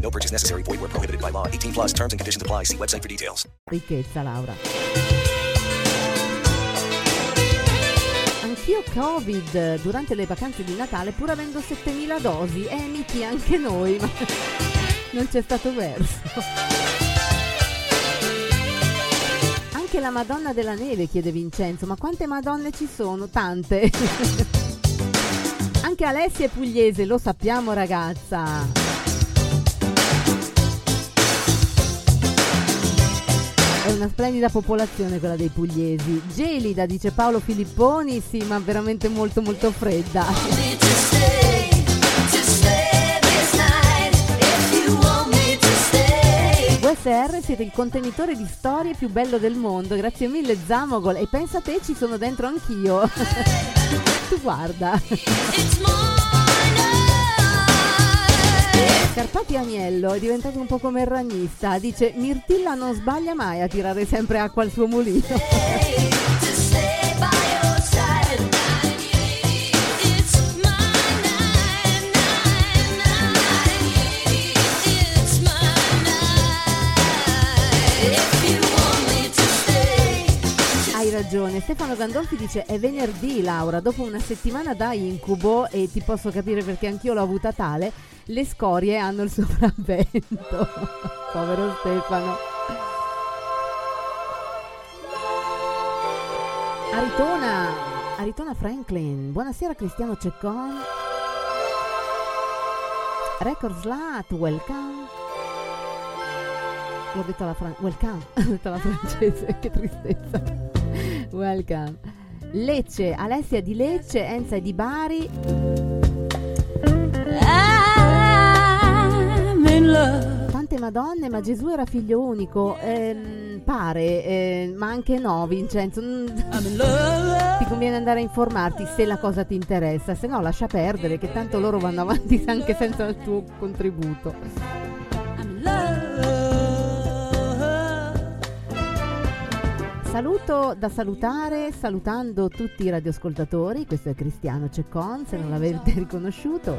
No purchase necessary. Void where prohibited by law. 18 plus terms and conditions apply. See website for details. Ricchezza, Laura. Anch'io Covid durante le vacanze di Natale, pur avendo 7.000 dosi. Miti, anche noi, ma non c'è stato verso. Anche la Madonna della Neve, chiede Vincenzo. Ma quante Madonne ci sono? Tante. Anche Alessia è pugliese, lo sappiamo, ragazza. È una splendida popolazione quella dei pugliesi. Gelida, dice Paolo Filipponi, sì, ma veramente molto molto fredda. VSR, siete il contenitore di storie più bello del mondo, grazie mille Zamogol, e pensa te, ci sono dentro anch'io. Tu guarda. Carpati Agnello è diventato un po' come il ragnista, dice Mirtilla non sbaglia mai a tirare sempre acqua al suo mulino. Hai ragione, Stefano Gandolfi dice è venerdì, Laura, dopo una settimana da incubo, e ti posso capire perché anch'io l'ho avuta tale. Le scorie hanno il sopravvento. Povero Stefano. Aritona Franklin, buonasera Cristiano Ceccon. Record Slat, welcome. L'ho detto alla welcome, ho detto alla francese, che tristezza. Welcome. Lecce, Alessia di Lecce, Enza di Bari. Tante Madonne, ma Gesù era figlio unico, pare, ma anche no, Vincenzo. Ti conviene andare a informarti se la cosa ti interessa, se no lascia perdere, che tanto loro vanno avanti anche senza il tuo contributo. Saluto da salutare, salutando tutti i radioascoltatori, questo è Cristiano Ceccon, se non l'avete riconosciuto.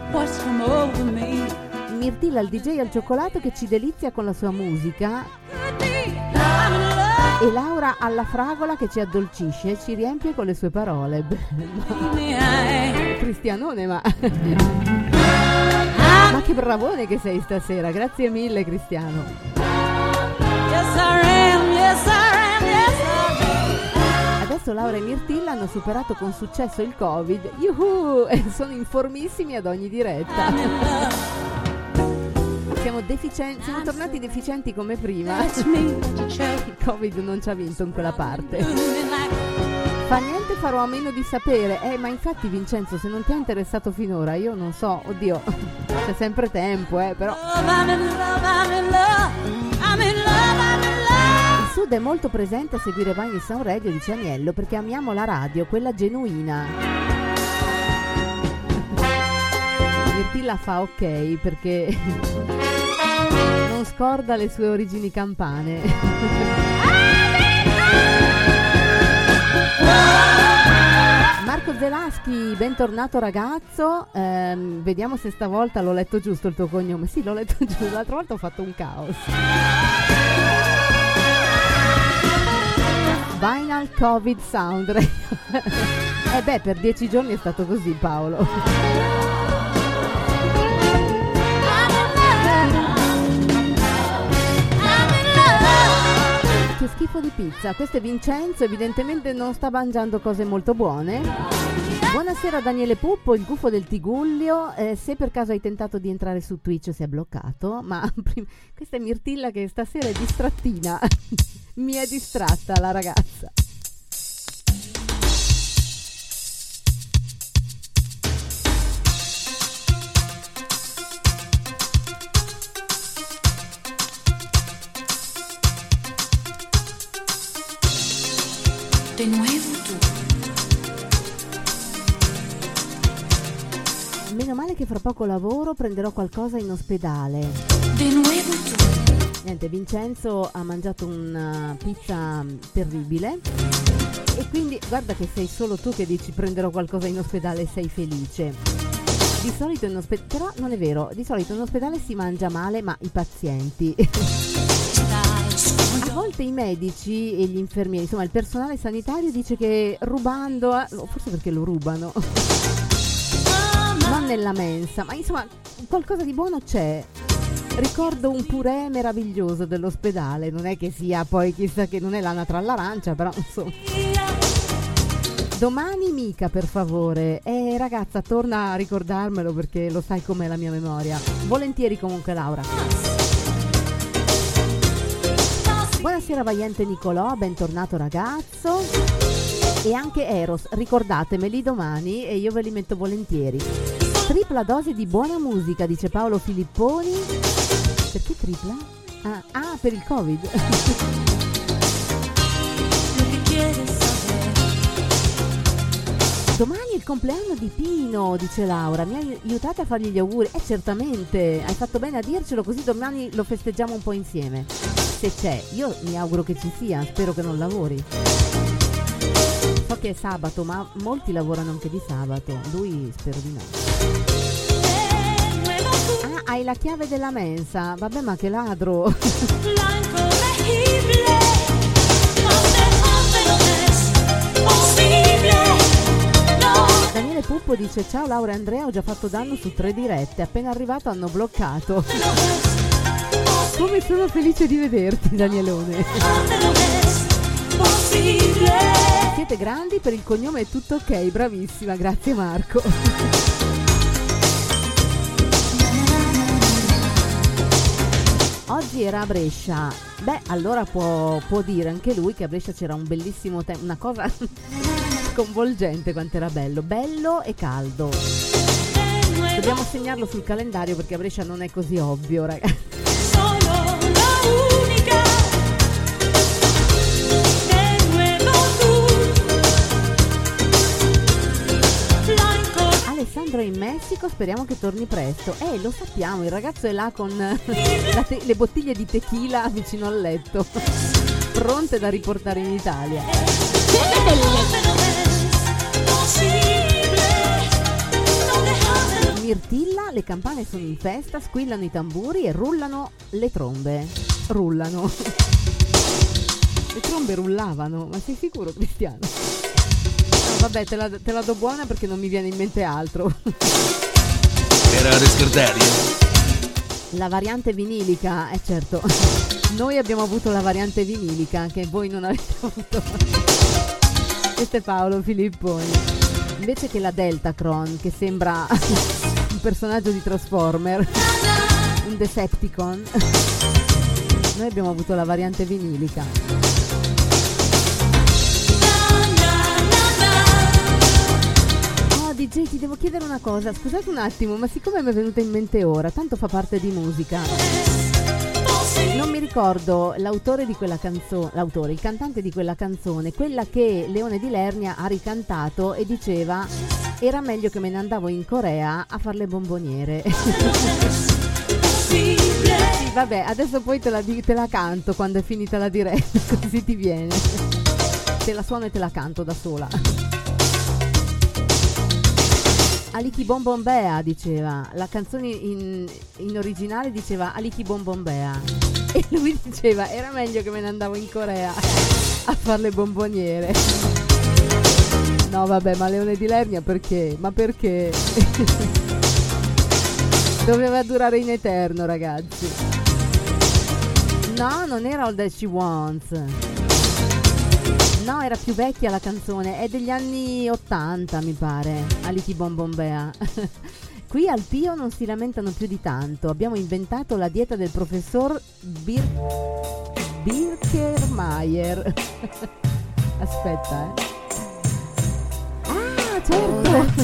Mirtilla, il DJ al cioccolato che ci delizia con la sua musica, e Laura alla fragola che ci addolcisce e ci riempie con le sue parole. Bello. Cristianone, ma che bravone che sei stasera, grazie mille Cristiano. Yes, I am, yes, I am, yes, I am. Adesso Laura e Mirtilla hanno superato con successo il Covid, yuhu, e sono informissimi ad ogni diretta. Siamo deficienti, siamo tornati deficienti come prima. Il Covid non ci ha vinto in quella parte. Fa niente, farò a meno di sapere. Ma infatti Vincenzo, se non ti ha interessato finora, io non so, oddio, c'è sempre tempo, però. Il Sud è molto presente a seguire Vinyl Sound Radio, dice Agnello, perché amiamo la radio, quella genuina. Mirtilla fa ok perché non scorda le sue origini campane. Marco Zelaschi, bentornato ragazzo. Vediamo se stavolta l'ho letto giusto il tuo cognome. Sì, l'ho letto giusto, l'altra volta ho fatto un caos. Vinyl Global Covid Sound. E beh, per 10 giorni è stato così, Paolo. Che schifo di pizza, questo è Vincenzo, evidentemente non sta mangiando cose molto buone. Buonasera Daniele Puppo, il gufo del Tigullio, se per caso hai tentato di entrare su Twitch si è bloccato, ma questa è Mirtilla che stasera è distrattina. Mi è distratta la ragazza. De nuevo tu. Meno male che fra poco lavoro, prenderò qualcosa in ospedale. De nuevo tu. Niente, Vincenzo ha mangiato una pizza terribile e quindi guarda che sei solo tu che dici prenderò qualcosa in ospedale e sei felice. Di solito in ospedale, però non è vero, di solito in ospedale si mangia male, ma i pazienti. A volte i medici e gli infermieri, insomma il personale sanitario dice che rubando, forse perché lo rubano, non nella mensa, ma insomma qualcosa di buono c'è. Ricordo un purè meraviglioso dell'ospedale, non è che sia poi chissà che, non è l'anatra all'arancia, però insomma. Domani mica, per favore, ragazza torna a ricordarmelo perché lo sai com'è la mia memoria. Volentieri comunque, Laura. Buonasera Vaiente Nicolò, bentornato ragazzo. E anche Eros, ricordatemeli domani e io ve li metto volentieri. Tripla dose di buona musica, dice Paolo Filipponi. Perché tripla? Ah, per il Covid. Domani è il compleanno di Pino, dice Laura. Mi hai aiutato a fargli gli auguri? Certamente, hai fatto bene a dircelo, così domani lo festeggiamo un po' insieme. Se c'è, io mi auguro che ci sia, spero che non lavori. So che è sabato, ma molti lavorano anche di sabato, lui spero di no. Ah, hai la chiave della mensa, vabbè ma che ladro! Daniele Puppo dice ciao Laura e Andrea, ho già fatto danno su 3 dirette, appena arrivato hanno bloccato. Come sono felice di vederti, Danielone. Siete grandi, per il cognome è tutto ok, bravissima, grazie Marco. Oggi era a Brescia. Beh, allora può dire anche lui che a Brescia c'era un bellissimo tempo, una cosa sconvolgente quanto era bello e caldo. Dobbiamo segnarlo sul calendario perché a Brescia non è così ovvio, ragazzi. Sandro in Messico, speriamo che torni presto. Lo sappiamo, il ragazzo è là con le bottiglie di tequila vicino al letto, pronte da riportare in Italia. Mirtilla, le campane sono in festa, squillano i tamburi e rullano le trombe. Rullano. Le trombe rullavano, ma sei sicuro, Cristiano? Vabbè, te la do buona perché non mi viene in mente altro. Era riscardare. La variante vinilica, certo. Noi abbiamo avuto la variante vinilica che voi non avete avuto. Questo è Paolo Filipponi. Invece che la Deltacron, che sembra un personaggio di Transformer, un Decepticon, noi abbiamo avuto la variante vinilica. DJ, ti devo chiedere una cosa, scusate un attimo, ma siccome mi è venuta in mente ora, tanto fa parte di musica, non mi ricordo l'autore di quella canzone, l'autore, il cantante di quella canzone, quella che Leone di Lernia ha ricantato e diceva era meglio che me ne andavo in Corea a far le bomboniere. Sì, vabbè, adesso poi te la canto quando è finita la diretta, così ti viene, te la suono e te la canto da sola. Aliki Bom Bombea diceva, la canzone in originale diceva Aliki Bom Bombea e lui diceva era meglio che me ne andavo in Corea a fare le bomboniere. No vabbè, ma Leone di Lernia perché? Ma perché? Doveva durare in eterno, ragazzi. No, non era All That She Wants. No, era più vecchia la canzone, è degli anni 80 mi pare. Aliki Bom Bombea. Qui al Pio non si lamentano più di tanto, abbiamo inventato la dieta del professor Birchermeier. Aspetta, eh. Ah, certo!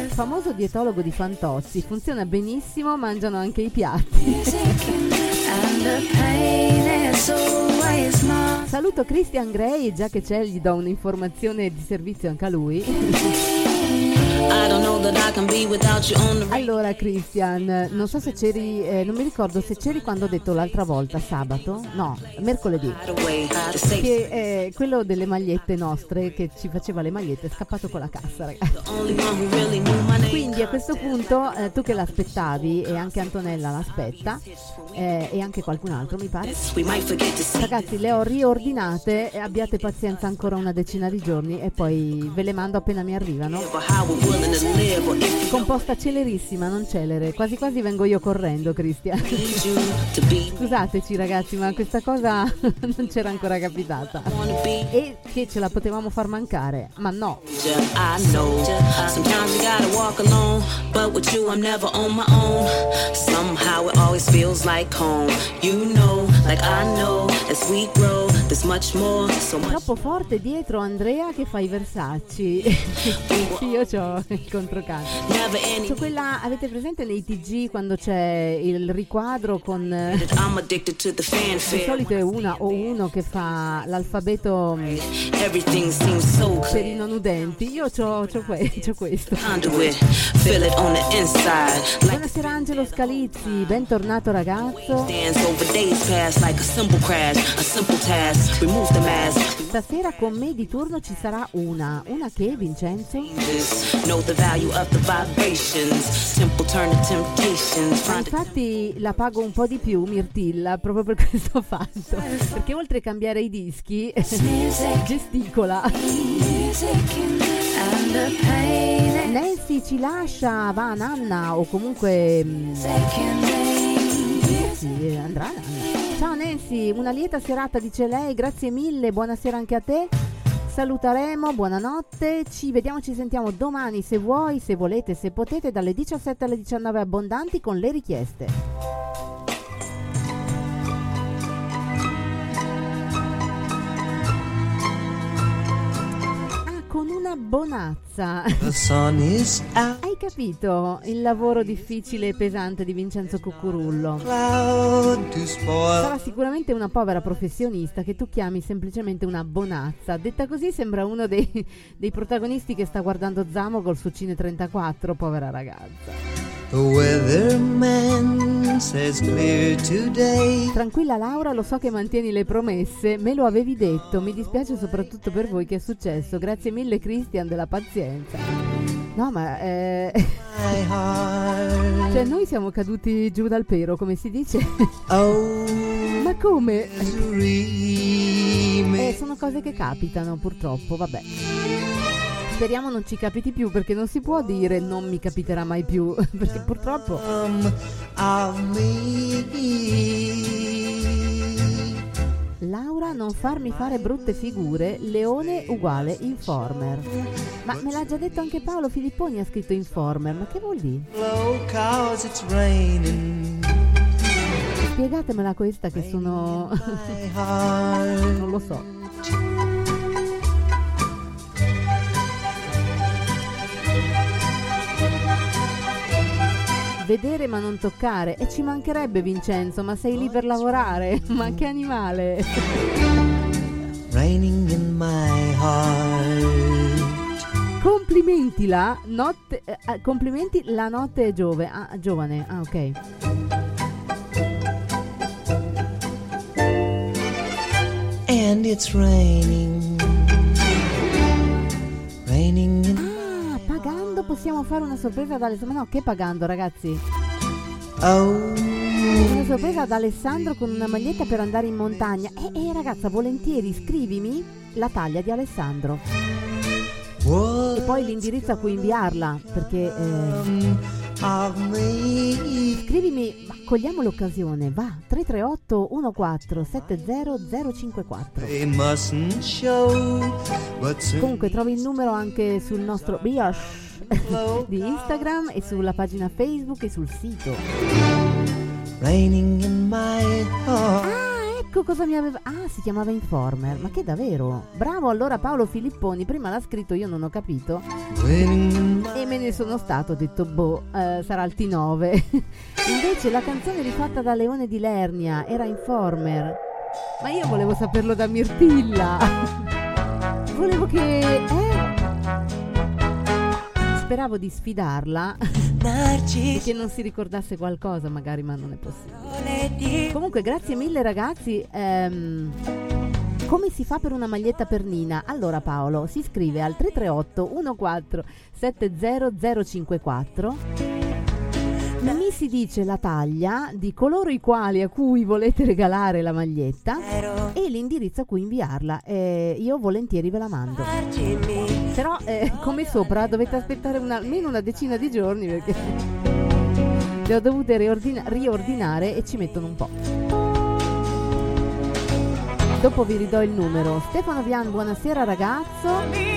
Il famoso dietologo di Fantozzi funziona benissimo, mangiano anche i piatti. Saluto Christian Grey, già che c'è gli do un'informazione di servizio anche a lui. Allora Christian, non so se c'eri, non mi ricordo se c'eri quando ho detto l'altra volta sabato, no, mercoledì, che quello delle magliette nostre, che ci faceva le magliette, è scappato con la cassa, ragazzi. Quindi a questo punto tu che l'aspettavi, e anche Antonella l'aspetta, e anche qualcun altro mi pare, ragazzi le ho riordinate, abbiate pazienza ancora una decina di giorni e poi ve le mando appena mi arrivano. Composta celerissima, non celere, quasi quasi vengo io correndo, Cristian. Scusateci ragazzi, ma questa cosa non c'era ancora capitata, e che ce la potevamo far mancare, ma no. Troppo forte dietro Andrea che fa i Versace. Io c'ho il controcanto. C'ho quella, avete presente nei TG quando c'è il riquadro con di solito è una o uno che fa l'alfabeto per i non udenti. Io c'ho questo. Buonasera Angelo Scalizzi, bentornato ragazzo. Stasera con me di turno ci sarà una che Vincenzo? Infatti la pago un po' di più Mirtilla proprio per questo fatto, perché oltre a cambiare i dischi gesticola. Nancy ci lascia, va Nanna o comunque sì, andrà. Ciao Nancy, una lieta serata dice lei, grazie mille, buonasera anche a te. Salutaremo, buonanotte, ci vediamo, ci sentiamo domani se vuoi, se volete, se potete, dalle 17 alle 19 abbondanti con le richieste. Ah, con una bonazza. Hai capito il lavoro difficile e pesante di Vincenzo Cucurullo? Sarà sicuramente una povera professionista che tu chiami semplicemente una bonazza. Detta così sembra uno dei protagonisti che sta guardando Zamogol su Cine 34, povera ragazza. Tranquilla Laura, lo so che mantieni le promesse, me lo avevi detto, mi dispiace soprattutto per voi che è successo, grazie mille Christian della pazienza. No ma cioè noi siamo caduti giù dal pero, come si dice. Ma come? Sono cose che capitano purtroppo, vabbè. Speriamo non ci capiti più, perché non si può dire non mi capiterà mai più, perché purtroppo Laura non farmi fare brutte figure, Leone uguale Informer. Ma me l'ha già detto anche Paolo Filipponi, ha scritto Informer, ma che vuol dire? Spiegatemela questa che sono... non lo so. Vedere ma non toccare, e ci mancherebbe Vincenzo, ma sei lì per lavorare, ma che animale. Raining in my heart. Complimenti la notte, complimenti la notte è giovane, ah ok. And it's raining, raining in my. Pagando possiamo fare una sorpresa dalle... Ma no, che pagando, ragazzi? Oh. una sorpresa ad Alessandro con una maglietta per andare in montagna. Ragazza, volentieri, scrivimi la taglia di Alessandro e poi l'indirizzo a cui inviarla, perché scrivimi, ma cogliamo l'occasione, va. 338 14 70 054. Comunque trovi il numero anche sul nostro Biosh di Instagram e sulla pagina Facebook e sul sito. Ecco cosa mi aveva... si chiamava Informer, ma che davvero? Bravo, allora Paolo Filipponi, prima l'ha scritto, io non ho capito e me ne sono stato, ho detto sarà il T9. Invece la canzone rifatta da Leone di Lernia era Informer, ma io volevo saperlo da Mirtilla. Volevo che... Speravo di sfidarla perché non si ricordasse qualcosa magari, ma non è possibile. Comunque grazie mille ragazzi. Come si fa per una maglietta per Nina? Allora Paolo, si scrive al 338 14 70 054. Mi si dice la taglia di coloro i quali a cui volete regalare la maglietta e l'indirizzo a cui inviarla, io volentieri ve la mando. Però come sopra dovete aspettare almeno una decina di giorni, perché le ho dovute riordinare e ci mettono un po'. Dopo vi ridò il numero. Stefano Vian, buonasera ragazzo.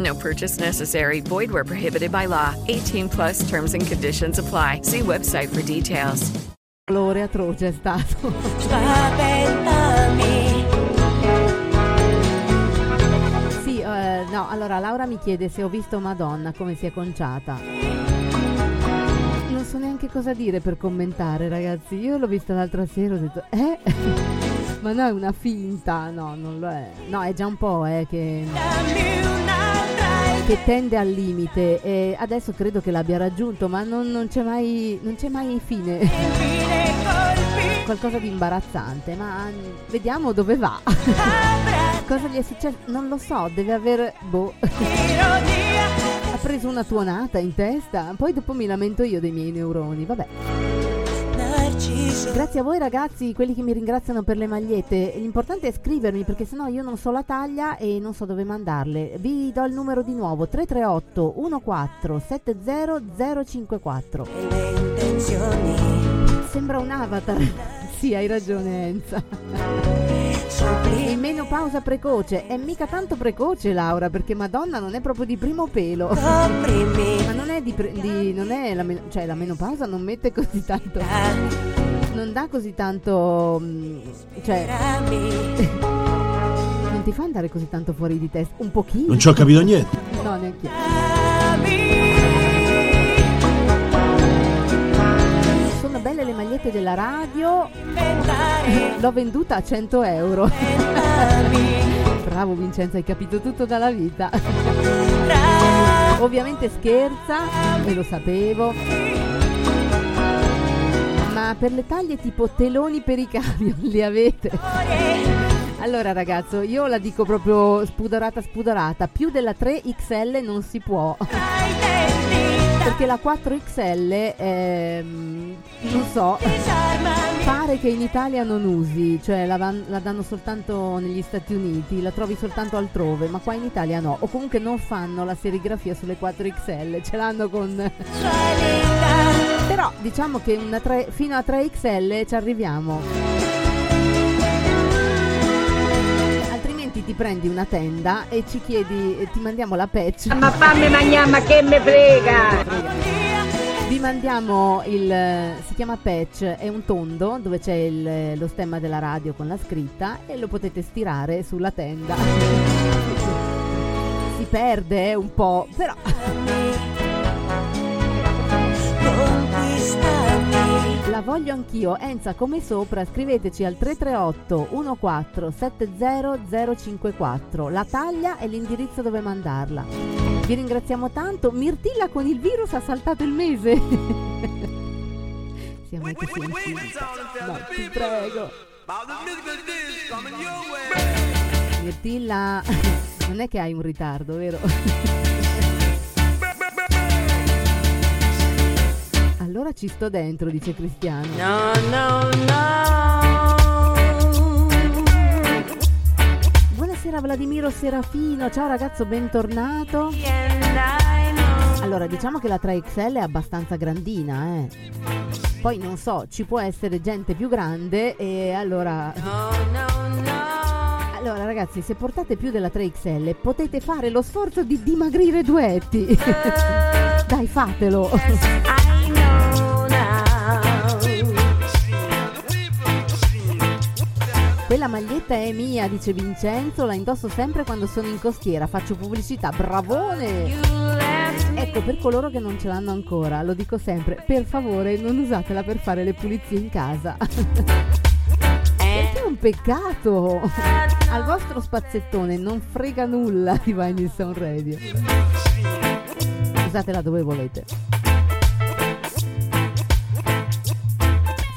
No purchase necessary. Void where prohibited by law. 18+ terms and conditions apply. See website for details. Dolore atroce è stato. Sì, no, allora Laura mi chiede se ho visto Madonna come si è conciata. Non so neanche cosa dire per commentare, ragazzi. Io l'ho vista l'altra sera, ho detto ma no, è una finta. No, non lo è. No, è già un po' che tende al limite e adesso credo che l'abbia raggiunto, ma non c'è mai fine. Qualcosa di imbarazzante, ma vediamo dove va. Cosa gli è successo? Non lo so, deve aver ha preso una tuonata in testa, poi dopo mi lamento io dei miei neuroni, vabbè. Grazie a voi ragazzi, quelli che mi ringraziano per le magliette. L'importante è scrivermi, perché sennò io non so la taglia e non so dove mandarle. Vi do il numero di nuovo: 338 14 70 054. Sembra un avatar. Sì, hai ragione Enza. E menopausa precoce. È mica tanto precoce Laura, perché Madonna non è proprio di primo pelo. Ma non è non è cioè la menopausa non mette così tanto, non dà così tanto, cioè non ti fa andare così tanto fuori di testa, un pochino. Non ci ho capito niente. No, neanche io. Sono belle le magliette della radio. L'ho venduta a 100 euro. Bravo Vincenzo, hai capito tutto dalla vita. Ovviamente scherza, e lo sapevo. Ma per le taglie tipo teloni per i camion li avete? Allora ragazzo, io la dico proprio spudorata, più della 3XL non si può. Perché la 4XL, non so, pare che in Italia non usi, cioè la danno soltanto negli Stati Uniti, la trovi soltanto altrove, ma qua in Italia no. O comunque non fanno la serigrafia sulle 4XL, ce l'hanno con... Però diciamo che una fino a 3XL ci arriviamo. Altrimenti ti prendi una tenda e ci chiedi, ti mandiamo la patch. Ma fammi mangiare, ma che me frega! Vi mandiamo il, si chiama patch, è un tondo dove c'è lo stemma della radio con la scritta e lo potete stirare sulla tenda. Si perde un po', però. La voglio anch'io, Enza come sopra, scriveteci al 338 14 70 054, la taglia e l'indirizzo dove mandarla. Vi ringraziamo tanto. Mirtilla con il virus ha saltato il mese. Siamo anche sentiti. No, ti prego. Mirtilla, non è che hai un ritardo, vero? Allora ci sto dentro, dice Cristiano. No, no, no. Buonasera Vladimiro Serafino, ciao ragazzo, bentornato. Allora, diciamo che la 3XL è abbastanza grandina, eh. Poi non so, ci può essere gente più grande e allora... No, no, no. Allora ragazzi, se portate più della 3XL potete fare lo sforzo di dimagrire duetti. Dai, fatelo. Quella maglietta è mia, dice Vincenzo, la indosso sempre quando sono in costiera, faccio pubblicità, bravone! Ecco, per coloro che non ce l'hanno ancora, lo dico sempre, per favore non usatela per fare le pulizie in casa. Perché è un peccato! Al vostro spazzettone non frega nulla di Vinyl Sound Radio. Usatela dove volete.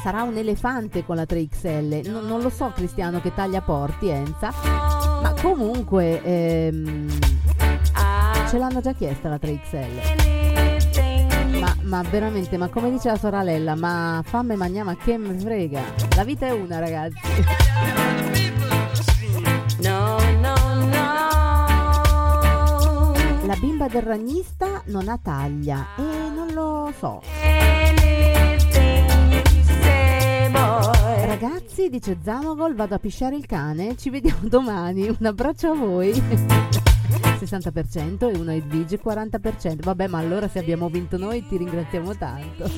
Sarà un elefante con la 3XL, non lo so Cristiano che taglia porti, Enza, ma comunque ce l'hanno già chiesta la 3XL, ma veramente, ma come dice la sorella, ma famme magniama che me frega, la vita è una ragazzi. No, no, no. La bimba del ragnista non ha taglia e non lo so. Ragazzi, dice Zamogol, vado a pisciare il cane, ci vediamo domani, un abbraccio a voi. 60% e uno Edwige 40%. Vabbè, ma allora se abbiamo vinto noi ti ringraziamo tanto.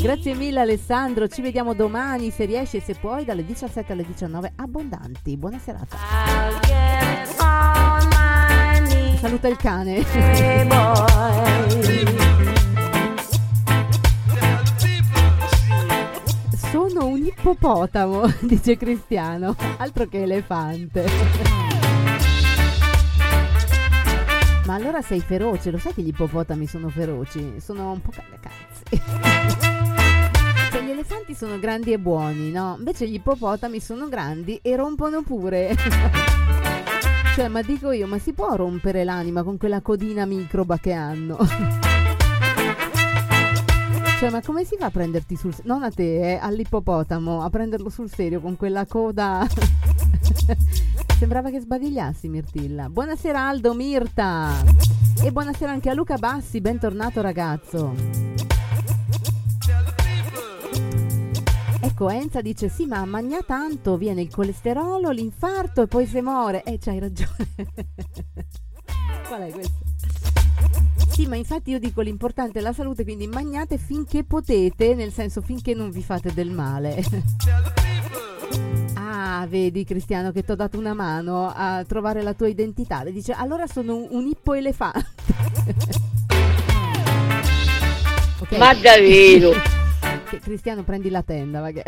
Grazie mille Alessandro, ci vediamo domani se riesci e se puoi dalle 17 alle 19 abbondanti. Buona serata. Saluta il cane. Hey boy. Sono un ippopotamo, dice Cristiano, altro che elefante. Ma allora sei feroce, lo sai che gli ippopotami sono feroci? Sono un po' cazzi. Cioè, gli elefanti sono grandi e buoni, no? Invece gli ippopotami sono grandi e rompono pure. Cioè, ma dico io, ma si può rompere l'anima con quella codina microba che hanno? Cioè, ma come si fa a prenderti sul serio? Non a te, all'ippopotamo, a prenderlo sul serio con quella coda. Sembrava che sbadigliassi, Mirtilla. Buonasera Aldo, Mirta. E buonasera anche a Luca Bassi, bentornato ragazzo. Ecco, Enza dice, sì ma mangia tanto, viene il colesterolo, l'infarto e poi se muore. C'hai ragione. Qual è questo? Sì, ma infatti io dico l'importante è la salute, quindi mangiate finché potete, nel senso finché non vi fate del male. Ah, vedi Cristiano che ti ho dato una mano a trovare la tua identità. Le dice, allora sono un ippoelefante. Okay. Ma davvero? Cristiano, prendi la tenda, vabbè.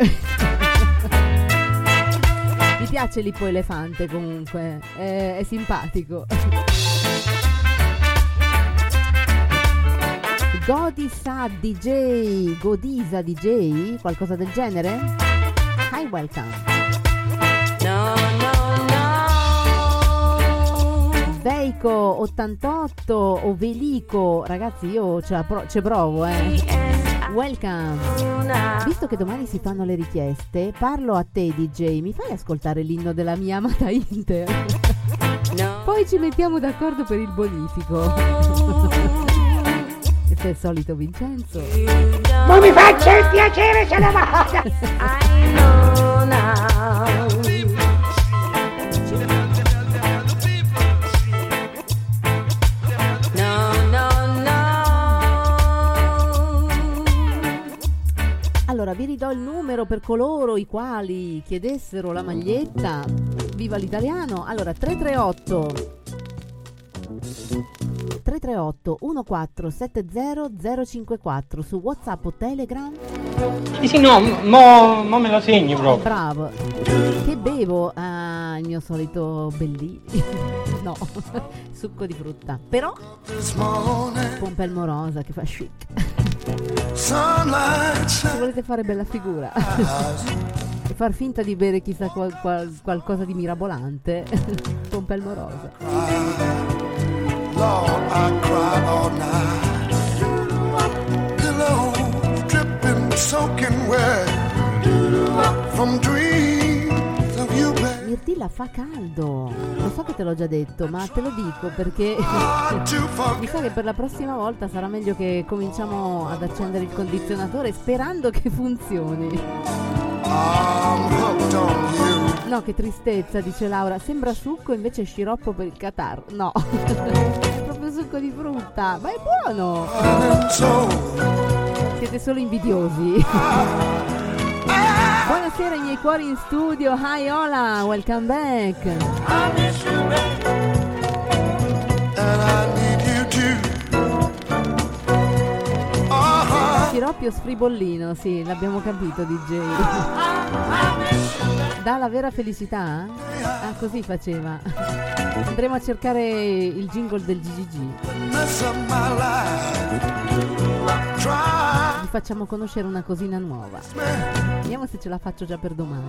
Mi piace l'ippoelefante comunque, è simpatico. Godisa DJ, qualcosa del genere? Hi, welcome. No, no, no. Veico 88 o Velico, ragazzi io ce provo, Welcome. Visto che domani si fanno le richieste, parlo a te DJ, mi fai ascoltare l'inno della mia amata Inter? No. Poi ci mettiamo d'accordo per il bonifico. perché è il solito Vincenzo. Non mi faccia il piacere, se ne vada. I know now. Allora vi ridò il numero per coloro i quali chiedessero la maglietta. Viva l'italiano! Allora 338 1470054 su WhatsApp o Telegram. Sì, no, mo me lo segni proprio. Bravo. Che bevo? Ah, il mio solito bellini. No, succo di frutta. Però pompelmo rosa che fa chic. Se volete fare bella figura e far finta di bere chissà qualcosa di mirabolante, pompelmo rosa. Mirtilla, fa caldo, lo so che te l'ho già detto, ma te lo dico perché mi sa che per la prossima volta sarà meglio che cominciamo ad accendere il condizionatore sperando che funzioni. No, che tristezza, dice Laura, sembra succo invece è sciroppo per il Qatar. No, è proprio succo di frutta, ma è buono. Siete solo invidiosi. Buonasera i miei cuori in studio, hi Ola, welcome back. Sciroppio sfribollino, sì, l'abbiamo capito DJ. Dà la vera felicità? Ah, così faceva. Andremo a cercare il jingle del GGG. Vi facciamo conoscere una cosina nuova. Vediamo se ce la faccio già per domani.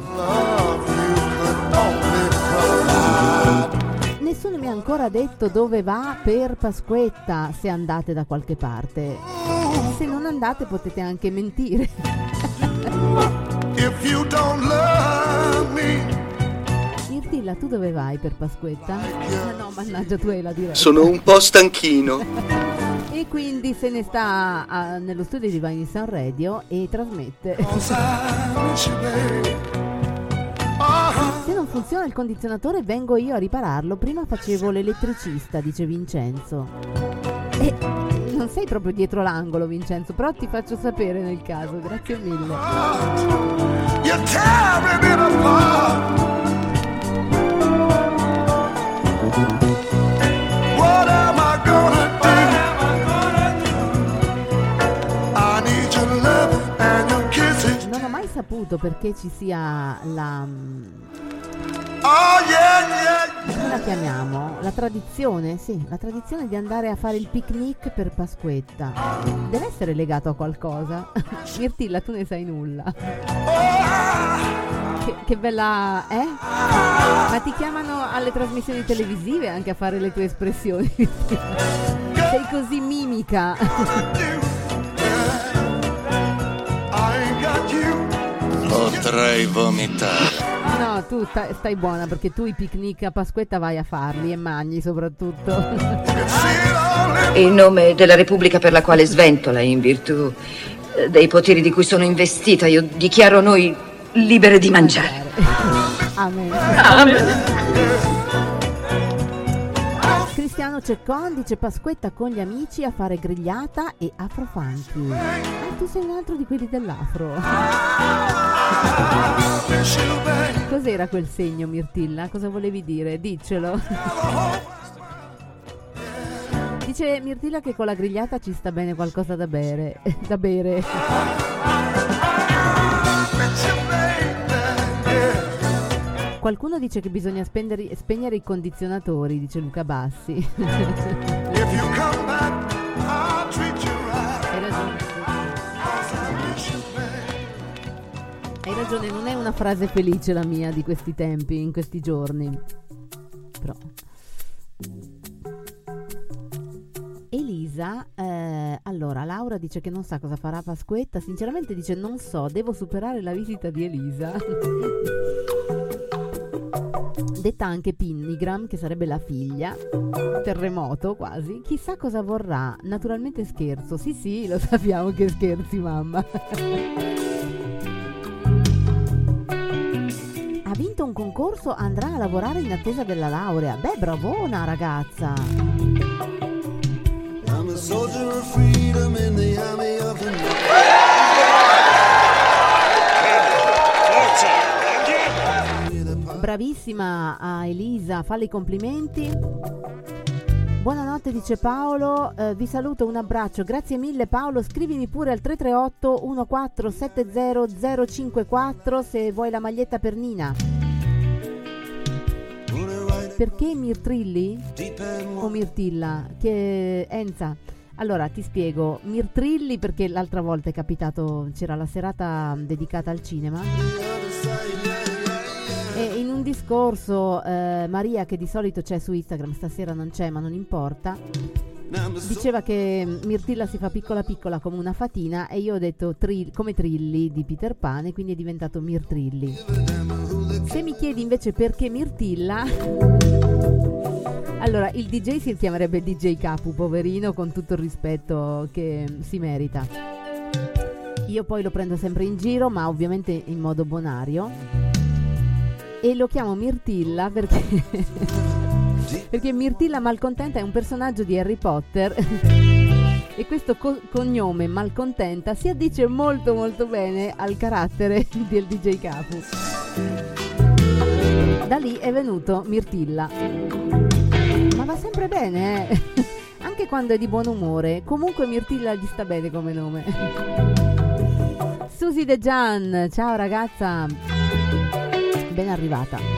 Nessuno mi ha ancora detto dove va per Pasquetta, se andate da qualche parte. Se non andate potete anche mentire. Mirtilla, tu dove vai per Pasquetta? Ah no, mannaggia, tu hai la diretta. Sono un po' stanchino. E quindi se ne sta nello studio di Vinyl Sound Radio e trasmette. Se non funziona il condizionatore vengo io a ripararlo. Prima facevo l'elettricista, dice Vincenzo. E non sei proprio dietro l'angolo, Vincenzo, però ti faccio sapere nel caso. Grazie mille. Saputo perché ci sia la come la chiamiamo? La tradizione, sì, la tradizione di andare a fare il picnic per Pasquetta deve essere legato a qualcosa. Mirtilla, tu ne sai nulla. Che bella, eh? Ma ti chiamano alle trasmissioni televisive anche a fare le tue espressioni. Sei così mimica. Potrei vomitare. No, tu stai buona perché tu i picnic a Pasquetta vai a farli e mangi soprattutto. In nome della Repubblica per la quale sventola, in virtù dei poteri di cui sono investita, io dichiaro noi libere di mangiare. Amen. Amen. Cristiano Ceccon dice Pasquetta con gli amici a fare grigliata e afrofunky. Ma tu sei un altro di quelli dell'afro. Cos'era quel segno, Mirtilla? Cosa volevi dire? Diccelo. Dice Mirtilla che con la grigliata ci sta bene qualcosa da bere. Da bere. Qualcuno dice che bisogna spegnere i condizionatori, dice Luca Bassi. Hai ragione, non è una frase felice la mia di questi tempi, in questi giorni. Però Elisa, allora Laura dice che non sa cosa farà Pasquetta, sinceramente dice non so, devo superare la visita di Elisa. detta anche Pinnigram, che sarebbe la figlia, terremoto quasi, chissà cosa vorrà, naturalmente scherzo, sì sì, lo sappiamo che scherzi mamma. Ha vinto un concorso, andrà a lavorare in attesa della laurea, beh bravona ragazza. I'm a soldier of freedom in the army of the night. Bravissima a Elisa, falle i complimenti. Buonanotte dice Paolo, vi saluto, un abbraccio, grazie mille Paolo, scrivimi pure al 338-1470054 se vuoi la maglietta per Nina. Perché Mirtilli? O Mirtilla? Che Enza? Allora ti spiego, Mirtilli perché l'altra volta è capitato, c'era la serata dedicata al cinema. E in un discorso Maria, che di solito c'è su Instagram, stasera non c'è ma non importa, diceva che Mirtilla si fa piccola piccola come una fatina, e io ho detto come Trilli di Peter Pan, e quindi è diventato Mirtilli. Se mi chiedi invece perché Mirtilla, allora il DJ si chiamerebbe DJ Capu, poverino, con tutto il rispetto che si merita. Io poi lo prendo sempre in giro, ma ovviamente in modo bonario, e lo chiamo Mirtilla perché perché Mirtilla Malcontenta è un personaggio di Harry Potter e questo cognome Malcontenta si addice molto molto bene al carattere del DJ Capu. Da lì è venuto Mirtilla, ma va sempre bene, eh? Anche quando è di buon umore, comunque Mirtilla gli sta bene come nome. Susi De Gian, ciao ragazza, ben arrivata.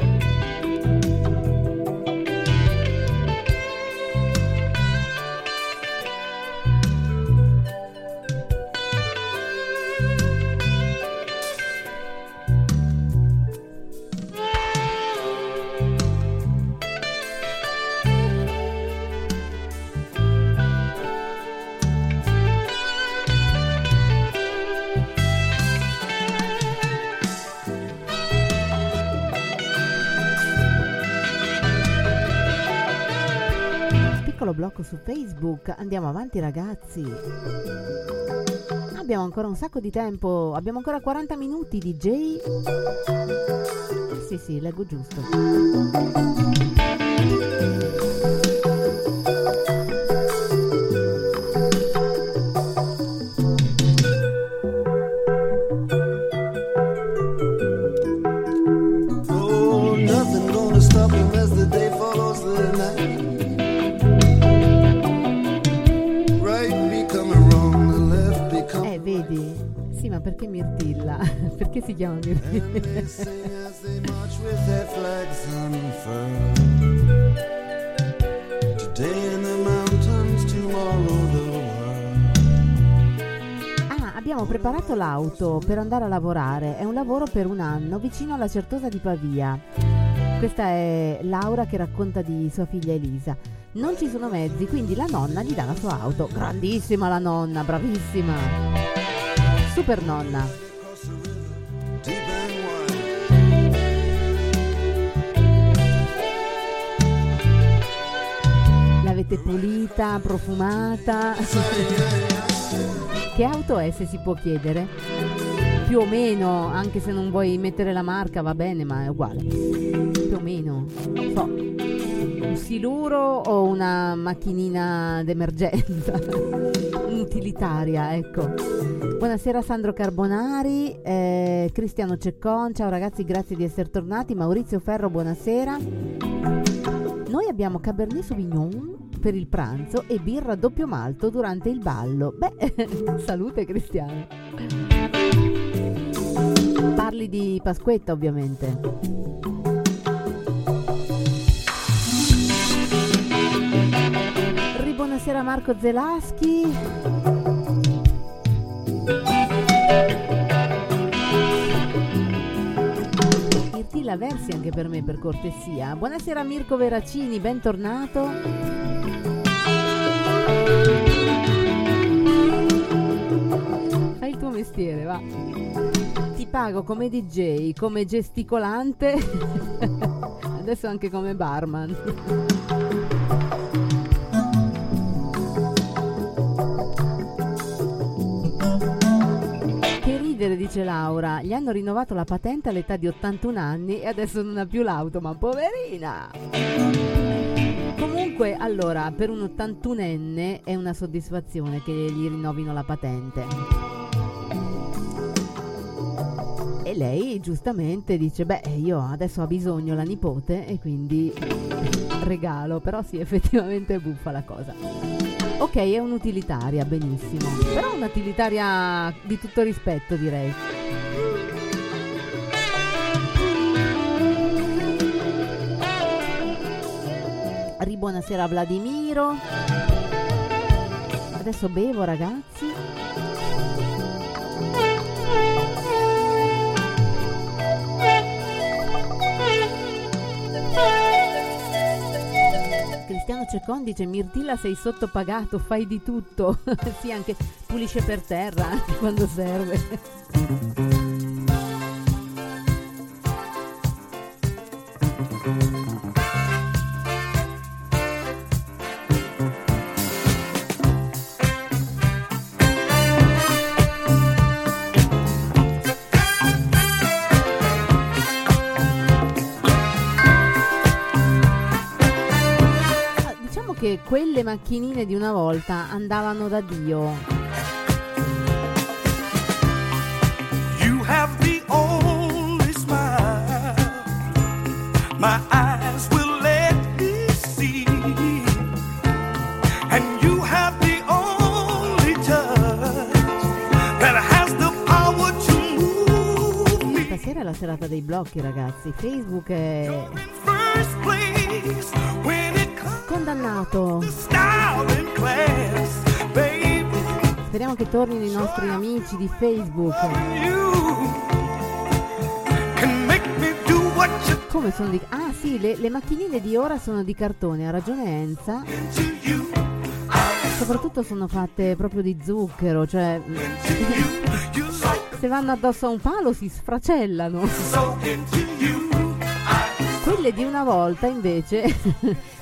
Blocco su Facebook, andiamo avanti ragazzi, abbiamo ancora un sacco di tempo, abbiamo ancora 40 minuti DJ, sì sì, leggo giusto. Oh, nothing gonna stop you as the day follows the night. Sì, ma perché Mirtilla? Perché si chiama Mirtilla? Ah, abbiamo preparato l'auto per andare a lavorare. È un lavoro per un anno vicino alla Certosa di Pavia. Questa è Laura che racconta di sua figlia Elisa. Non ci sono mezzi, quindi la nonna gli dà la sua auto. Grandissima la nonna, bravissima! Super nonna. L'avete pulita, profumata. Che auto è, se si può chiedere? Più o meno, anche se non vuoi mettere la marca va bene, ma è uguale. Più o meno, non so, un siluro o una macchinina d'emergenza? Utilitaria, ecco. Buonasera Sandro Carbonari, Cristiano Ceccon, ciao ragazzi, grazie di essere tornati. Maurizio Ferro, buonasera. Noi abbiamo Cabernet Sauvignon per il pranzo e birra doppio malto durante il ballo. Beh, salute Cristiano. Parli di Pasquetta ovviamente. Buonasera Marco Zelaschi. Mirtilla versi anche per me, per cortesia. Buonasera Mirko Veracini, bentornato. Fai il tuo mestiere, va. Ti pago come DJ, come gesticolante. adesso anche come barman. Dice Laura, gli hanno rinnovato la patente all'età di 81 anni e adesso non ha più l'auto, ma poverina. Comunque, allora, per un 81enne è una soddisfazione che gli rinnovino la patente. E lei giustamente dice, beh, io adesso ho bisogno la nipote e quindi regalo, però sì, effettivamente è buffa la cosa. Ok, è un'utilitaria, benissimo. Però un'utilitaria di tutto rispetto, direi. Buonasera Vladimiro. Adesso bevo, ragazzi. Cristiano Ceccon dice Mirtilla sei sottopagato, fai di tutto. Sì, anche pulisce per terra anche quando serve. Quelle macchinine di una volta andavano da Dio. You have the only smile. My eyes will let me see. And you have the only touch that has the power to move me. Stasera è la serata dei blocchi, ragazzi. Facebook è condannato. Speriamo che tornino i nostri amici di Facebook. Come sono di... Ah sì, le macchinine di ora sono di cartone, ha ragione Enza. Soprattutto sono fatte proprio di zucchero, cioè se vanno addosso a un palo si sfracellano. Quelle di una volta invece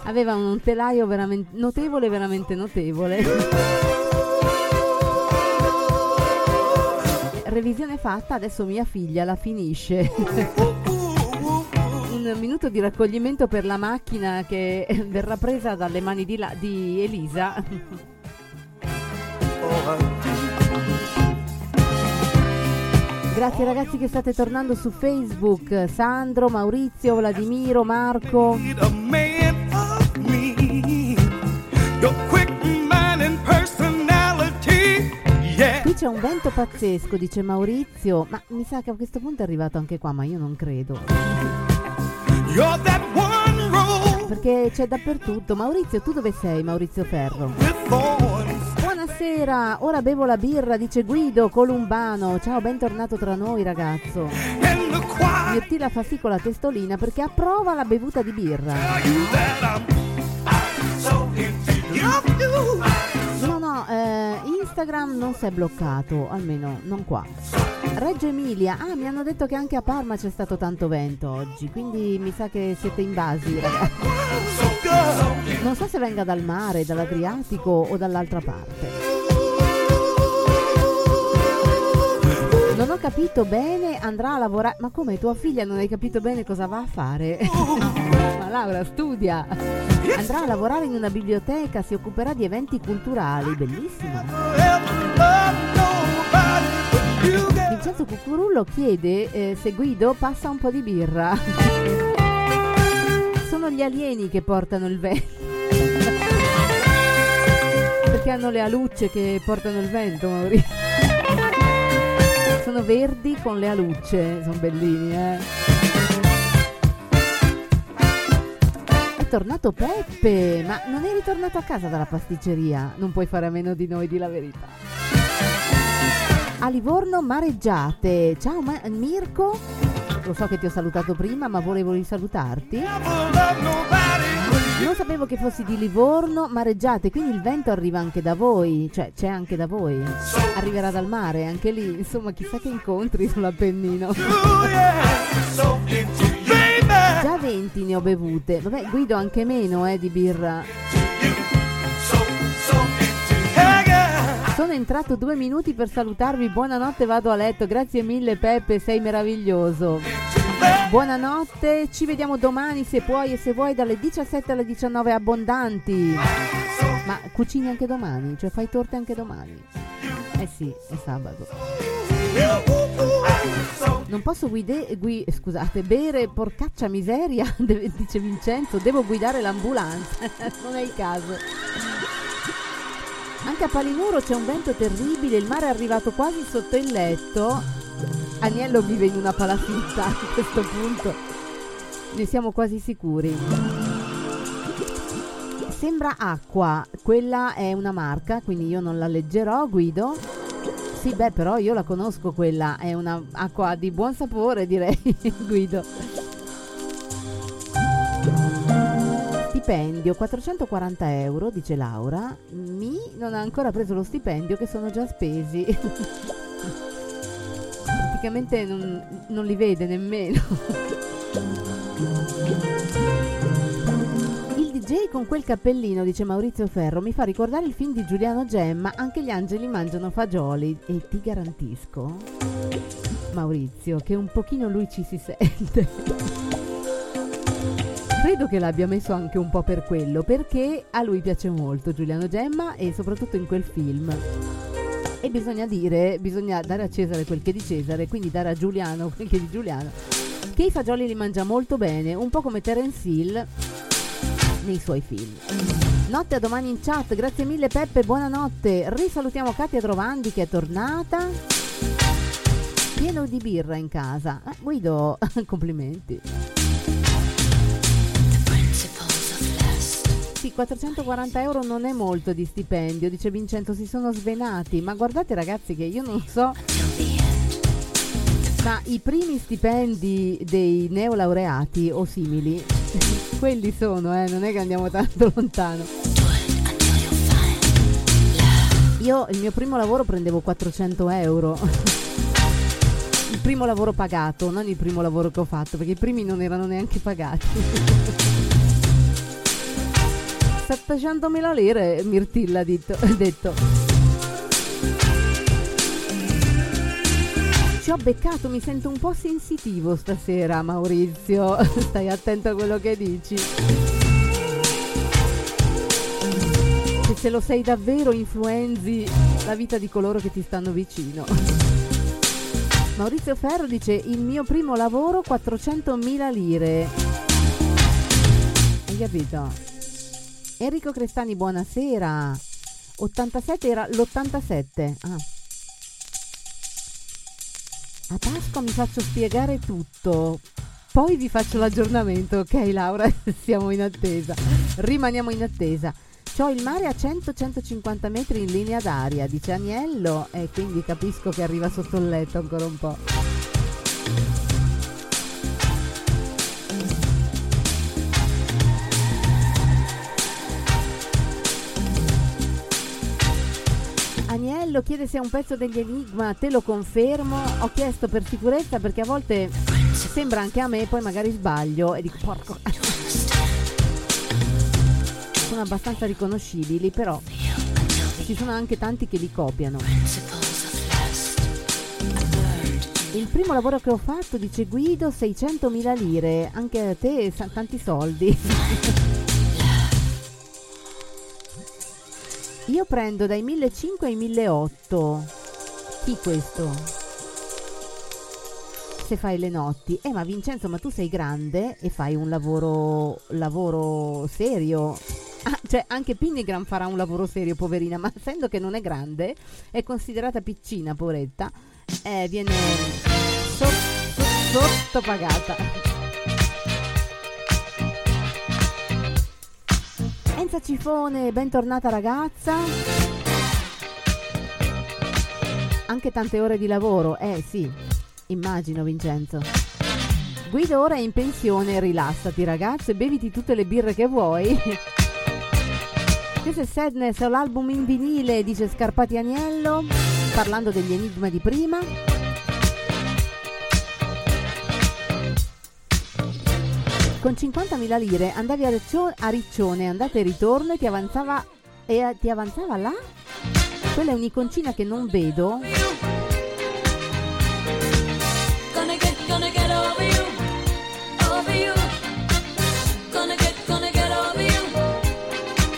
avevano un telaio veramente notevole, veramente notevole. Revisione fatta, adesso mia figlia la finisce. Un minuto di raccoglimento per la macchina che verrà presa dalle mani di Elisa. Grazie ragazzi che state tornando su Facebook. Sandro, Maurizio, Vladimiro, Marco. Qui c'è un vento pazzesco, dice Maurizio. Ma mi sa che a questo punto è arrivato anche qua, ma io non credo. Perché c'è dappertutto. Maurizio, tu dove sei, Maurizio Ferro? Buonasera, ora bevo la birra, dice Guido Columbano. Ciao, bentornato tra noi ragazzo. Mirtilla fa sì con la testolina perché approva la bevuta di birra. No, Instagram non si è bloccato, almeno non qua. Reggio Emilia, mi hanno detto che anche a Parma c'è stato tanto vento oggi, quindi mi sa che siete invasi ragazzi. Non so se venga dal mare, dall'Adriatico o dall'altra parte. Non ho capito bene, andrà a lavorare. Ma come, tua figlia non hai capito bene cosa va a fare? Ma Laura studia. Andrà a lavorare in una biblioteca, si occuperà di eventi culturali, bellissimo. Vincenzo Cucurullo chiede se Guido passa un po' di birra. Sono gli alieni che portano il vento. Perché hanno le alucce che portano il vento, Maurizio. Sono verdi con le alucce, sono bellini, È tornato Peppe, ma non eri tornato a casa dalla pasticceria? Non puoi fare a meno di noi, di la verità. A Livorno mareggiate. Ciao Mirko. Lo so che ti ho salutato prima, ma volevo risalutarti. Non sapevo che fossi di Livorno, mareggiate, quindi il vento arriva anche da voi, cioè c'è anche da voi. Arriverà dal mare, anche lì, insomma, chissà che incontri sull'Appennino. Già 20 quanti ne ho bevute. Vabbè, Guido anche meno di birra. Sono entrato 2 minuti per salutarvi. Buonanotte, vado a letto. Grazie mille Peppe, sei meraviglioso. Buonanotte, ci vediamo domani se puoi e se vuoi dalle 17 alle 19 abbondanti. Ma cucini anche domani, cioè fai torte anche domani. Eh sì, è sabato. Non posso bere porcaccia miseria, dice Vincenzo, devo guidare l'ambulanza. Non è il caso. Anche a Palinuro c'è un vento terribile, il mare è arrivato quasi sotto il letto. Agnello vive in una palafitta a questo punto, ne siamo quasi sicuri. Sembra acqua, quella è una marca, quindi io non la leggerò, Guido. Sì, beh, però io la conosco quella, è una acqua di buon sapore, direi, Guido. Stipendio, 440 euro, dice Laura. Mi non ha ancora preso lo stipendio, che sono già spesi. Praticamente non li vede nemmeno. Jay con quel cappellino, dice Maurizio Ferro, mi fa ricordare il film di Giuliano Gemma, anche gli angeli mangiano fagioli, e ti garantisco, Maurizio, che un pochino lui ci si sente. Credo che l'abbia messo anche un po' per quello, perché a lui piace molto Giuliano Gemma e soprattutto in quel film. E bisogna dare a Cesare quel che è di Cesare, quindi dare a Giuliano quel che è di Giuliano, che i fagioli li mangia molto bene, un po' come Terence Hill nei suoi film. Notte, a domani in chat, grazie mille Peppe, buonanotte. Risalutiamo Katia Trovandi che è tornata, pieno di birra in casa. Guido, complimenti. Sì, 440 euro non è molto di stipendio, dice Vincenzo, si sono svenati, ma guardate ragazzi che io non so, ma i primi stipendi dei neolaureati o simili, quelli sono, non è che andiamo tanto lontano. Io il mio primo lavoro prendevo 400 euro. Il primo lavoro pagato, non il primo lavoro che ho fatto, perché i primi non erano neanche pagati. 700.000 lire, Mirtilla ha detto. Ci ho beccato, mi sento un po' sensitivo stasera, Maurizio, stai attento a quello che dici. Che se lo sei davvero influenzi la vita di coloro che ti stanno vicino. Maurizio Ferro dice, il mio primo lavoro 400.000 lire. Hai capito? Enrico Crestani, buonasera. 87 era l'87. A Pasqua mi faccio spiegare tutto, poi vi faccio l'aggiornamento, ok Laura? Siamo in attesa, rimaniamo in attesa. C'ho il mare a 100-150 metri in linea d'aria, dice Agnello, e quindi capisco che arriva sotto il letto ancora un po'. Agnello chiede se è un pezzo degli Enigma, te lo confermo, ho chiesto per sicurezza perché a volte sembra anche a me, poi magari sbaglio e dico porco. Sono abbastanza riconoscibili, però ci sono anche tanti che li copiano. Il primo lavoro che ho fatto, dice Guido, 600.000 lire, anche a te tanti soldi. Io prendo dai 1.500 ai 1.800. Chi questo? Se fai le notti. Ma Vincenzo, ma tu sei grande e fai un lavoro serio. Cioè anche Pinnigram farà un lavoro serio, poverina, ma essendo che non è grande, è considerata piccina, poveretta, viene sottopagata. Enza Cifone, bentornata ragazza. Anche tante ore di lavoro, sì, immagino Vincenzo. Guido ora è in pensione, rilassati ragazzo e beviti tutte le birre che vuoi. Questo è Sadness, ho l'album in vinile, dice Scarpati Agnello, parlando degli Enigma di prima. Con 50.000 lire andavi a Riccione, andate e ritorno, e ti avanzava là? Quella è un'iconcina che non vedo.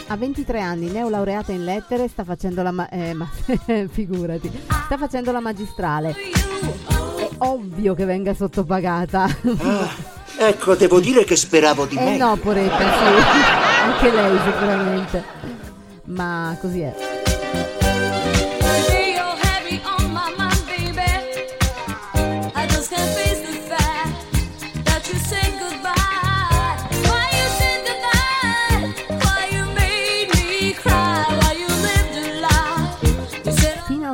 A 23 anni, neolaureata in lettere, sta facendo la figurati, sta facendo la magistrale. È ovvio che venga sottopagata. Ah. Ecco, devo dire che speravo di meglio. No, Poretta, sì. Anche lei sicuramente. Ma così è.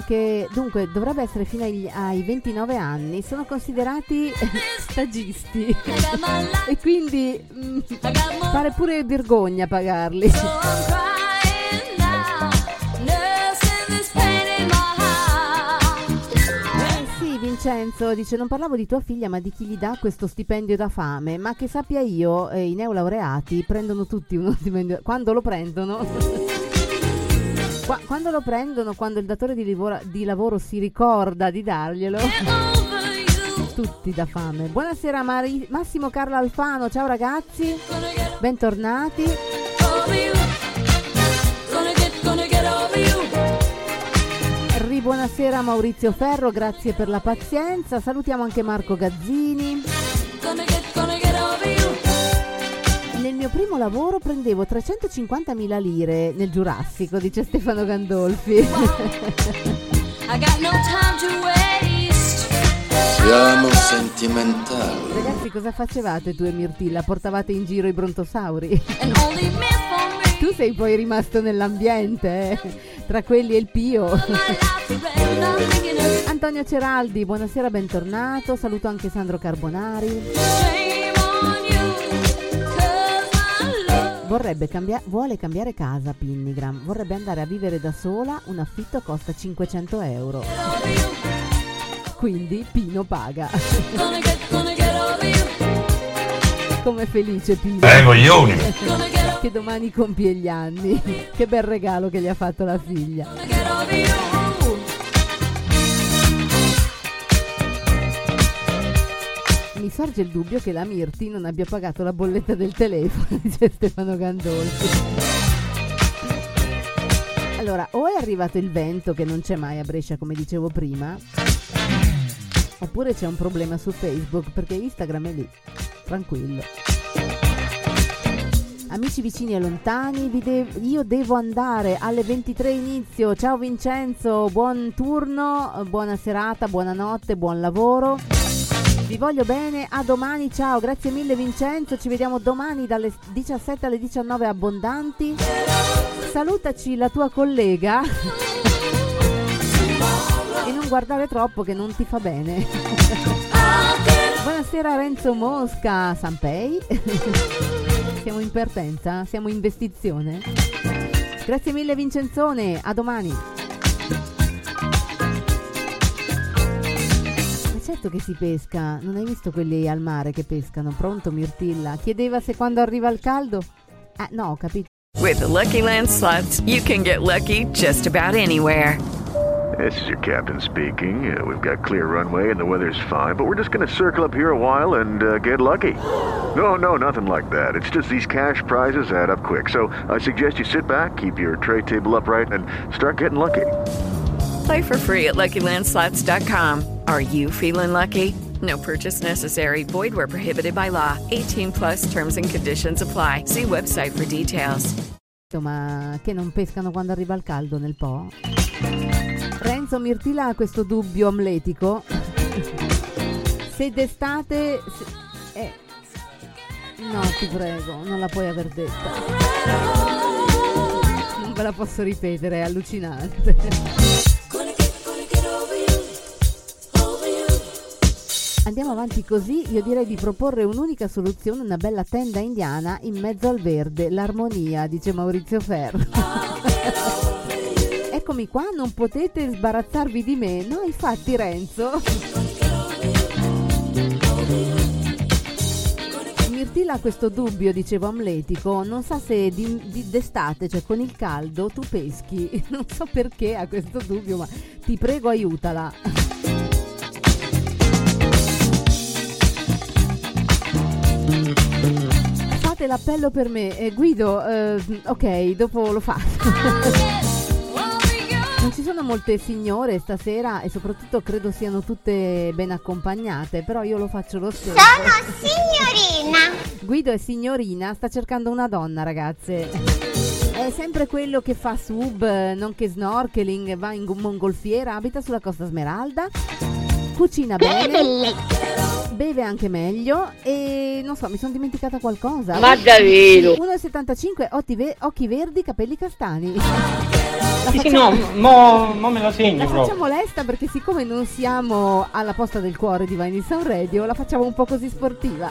Che dunque dovrebbe essere fino ai 29 anni, sono considerati stagisti e quindi pare pure vergogna pagarli. Sì, Vincenzo dice: non parlavo di tua figlia ma di chi gli dà questo stipendio da fame, ma che sappia io, i neolaureati prendono tutti uno stipendio quando lo prendono. Quando lo prendono, quando il datore di lavoro si ricorda di darglielo, tutti da fame. Buonasera Massimo Carlo Alfano, ciao ragazzi, bentornati. Buonasera Maurizio Ferro, grazie per la pazienza. Salutiamo anche Marco Gazzini. Nel mio primo lavoro prendevo 350.000 lire nel Giurassico, dice Stefano Gandolfi. Siamo sentimentali. Ragazzi, cosa facevate tu e Mirtilla? Portavate in giro i brontosauri? Tu sei poi rimasto nell'ambiente, tra quelli e il Pio. Antonio Ceraldi, buonasera, bentornato. Saluto anche Sandro Carbonari. Vuole cambiare casa Pinnigram, vorrebbe andare a vivere da sola, un affitto costa 500 euro, quindi Pino paga. Come felice Pino, coglioni, che domani compie gli anni. Che bel regalo che gli ha fatto la figlia. Mi sorge il dubbio che la Mirti non abbia pagato la bolletta del telefono, dice Stefano Gandolfi. Allora, o è arrivato il vento che non c'è mai a Brescia, come dicevo prima, oppure c'è un problema su Facebook, perché Instagram è lì, tranquillo. Amici vicini e lontani, io devo andare, alle 23 inizio. Ciao Vincenzo, buon turno, buona serata, buonanotte, buon lavoro. Vi voglio bene, a domani, ciao, grazie mille Vincenzo, ci vediamo domani dalle 17 alle 19 abbondanti. Salutaci la tua collega e non guardare troppo che non ti fa bene. Buonasera Renzo Mosca, Sanpei. Siamo in partenza, siamo in vestizione. Grazie mille Vincenzone, a domani. Certo che si pesca, non hai visto quelli al mare che pescano? Pronto Mirtilla? Chiedeva se quando arriva il caldo? Ah no, ho capito. With the Lucky Land Slots, you can get lucky just about anywhere. This is your captain speaking. We've got clear runway and the weather's fine, but we're just going to circle up here a while and get lucky. No, nothing like that. It's just these cash prizes add up quick. So I suggest you sit back, keep your tray table upright, and start getting lucky. Play for free at LuckyLandSlots.com. Are you feeling lucky? No purchase necessary. Void where prohibited by law. 18+ terms and conditions apply. See website for details. Ma che non pescano quando arriva il caldo nel Po? Renzo Mirtilla ha questo dubbio amletico. Se d'estate... No, ti prego, non la puoi aver detta. Non ve la posso ripetere, è allucinante. Andiamo avanti così, io direi di proporre un'unica soluzione, una bella tenda indiana in mezzo al verde, l'armonia, dice Maurizio Ferro. Eccomi qua, non potete sbarazzarvi di me, no infatti Renzo. Mirtilla, questo dubbio, dicevo, amletico, non sa se d'estate, cioè con il caldo, tu peschi. Non so perché ha questo dubbio, ma ti prego, aiutala. Fate l'appello per me, Guido, ok, dopo lo faccio. Non ci sono molte signore stasera e soprattutto credo siano tutte ben accompagnate, però io lo faccio lo stesso. Sono signorina. Guido è signorina, sta cercando una donna, ragazze. È sempre quello che fa sub, nonché snorkeling, va in mongolfiera, abita sulla Costa Smeralda, cucina bene, beve anche meglio e non so, mi sono dimenticata qualcosa. Ma davvero? 1,75, occhi verdi, capelli castani. Sì, me la segno. La facciamo proprio lesta, perché siccome non siamo alla posta del cuore di Vinyl Sound Radio, la facciamo un po' così sportiva.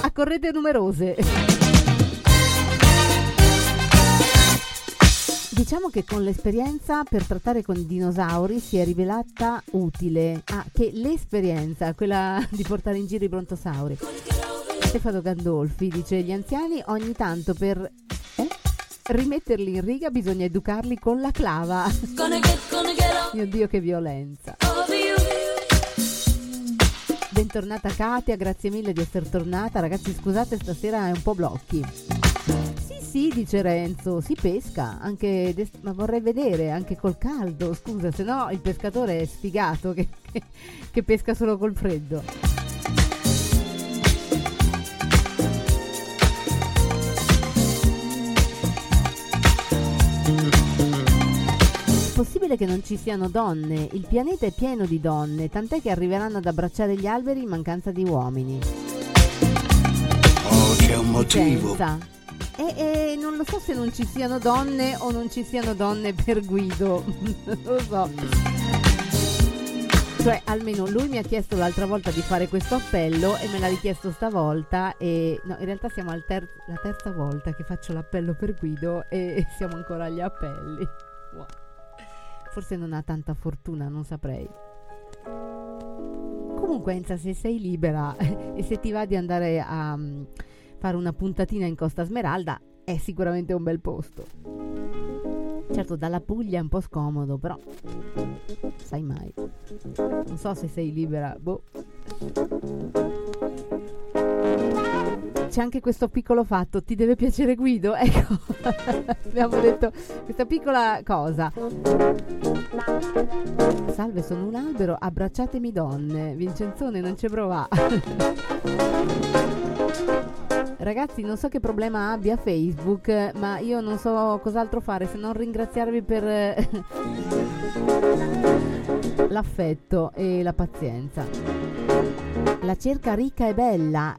A corrente numerose. Diciamo che con l'esperienza per trattare con i dinosauri si è rivelata utile. Ah, che l'esperienza, quella di portare in giro i brontosauri. Stefano Gandolfi dice: gli anziani ogni tanto per rimetterli in riga bisogna educarli con la clava. Mio Dio, che violenza. Bentornata Katia, grazie mille di essere tornata. Ragazzi, scusate, stasera è un po' blocchi. Sì, dice Renzo, si pesca anche ma vorrei vedere anche col caldo, scusa, se no il pescatore è sfigato che pesca solo col freddo. È possibile che non ci siano donne, il pianeta è pieno di donne, tant'è che arriveranno ad abbracciare gli alberi in mancanza di uomini. Oh, c'è un motivo. Pensa. E non lo so se non ci siano donne o non ci siano donne per Guido. Non lo so. Cioè, almeno lui mi ha chiesto l'altra volta di fare questo appello e me l'ha richiesto stavolta. E no, in realtà siamo la terza volta che faccio l'appello per Guido e siamo ancora agli appelli. Wow. Forse non ha tanta fortuna, non saprei. Comunque, Enza, se sei libera e se ti va di andare a fare una puntatina in Costa Smeralda, è sicuramente un bel posto. Certo, dalla Puglia è un po' scomodo, però sai mai. Non so se sei libera, boh. C'è anche questo piccolo fatto, ti deve piacere Guido, ecco. Abbiamo detto questa piccola cosa. Salve, sono un albero, abbracciatemi donne. Vincenzone non ci prova. Ragazzi, non so che problema abbia Facebook, ma io non so cos'altro fare se non ringraziarvi per l'affetto e la pazienza. La cerca ricca e bella.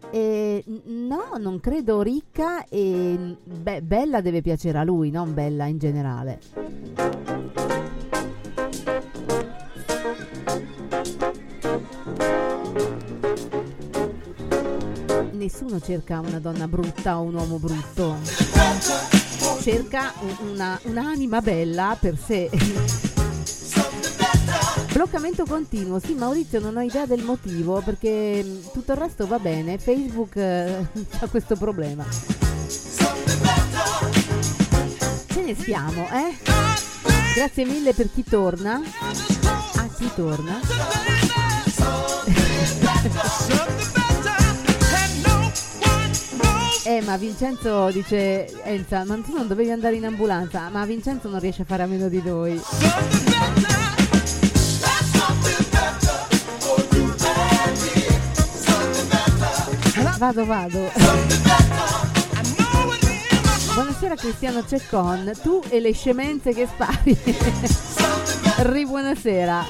No, non credo ricca e bella deve piacere a lui, non bella in generale. Nessuno cerca una donna brutta o un uomo brutto, cerca un'anima bella per sé. Bloccamento continuo, sì Maurizio, non ho idea del motivo, perché tutto il resto va bene, Facebook ha questo problema. Ce ne siamo, eh? Grazie mille per chi torna. Ah, chi torna? Ma Vincenzo dice, Enza, ma tu non dovevi andare in ambulanza, ma Vincenzo non riesce a fare a meno di noi. Vado. Buonasera Cristiano Ceccon, tu e le scemenze che spari. Buonasera.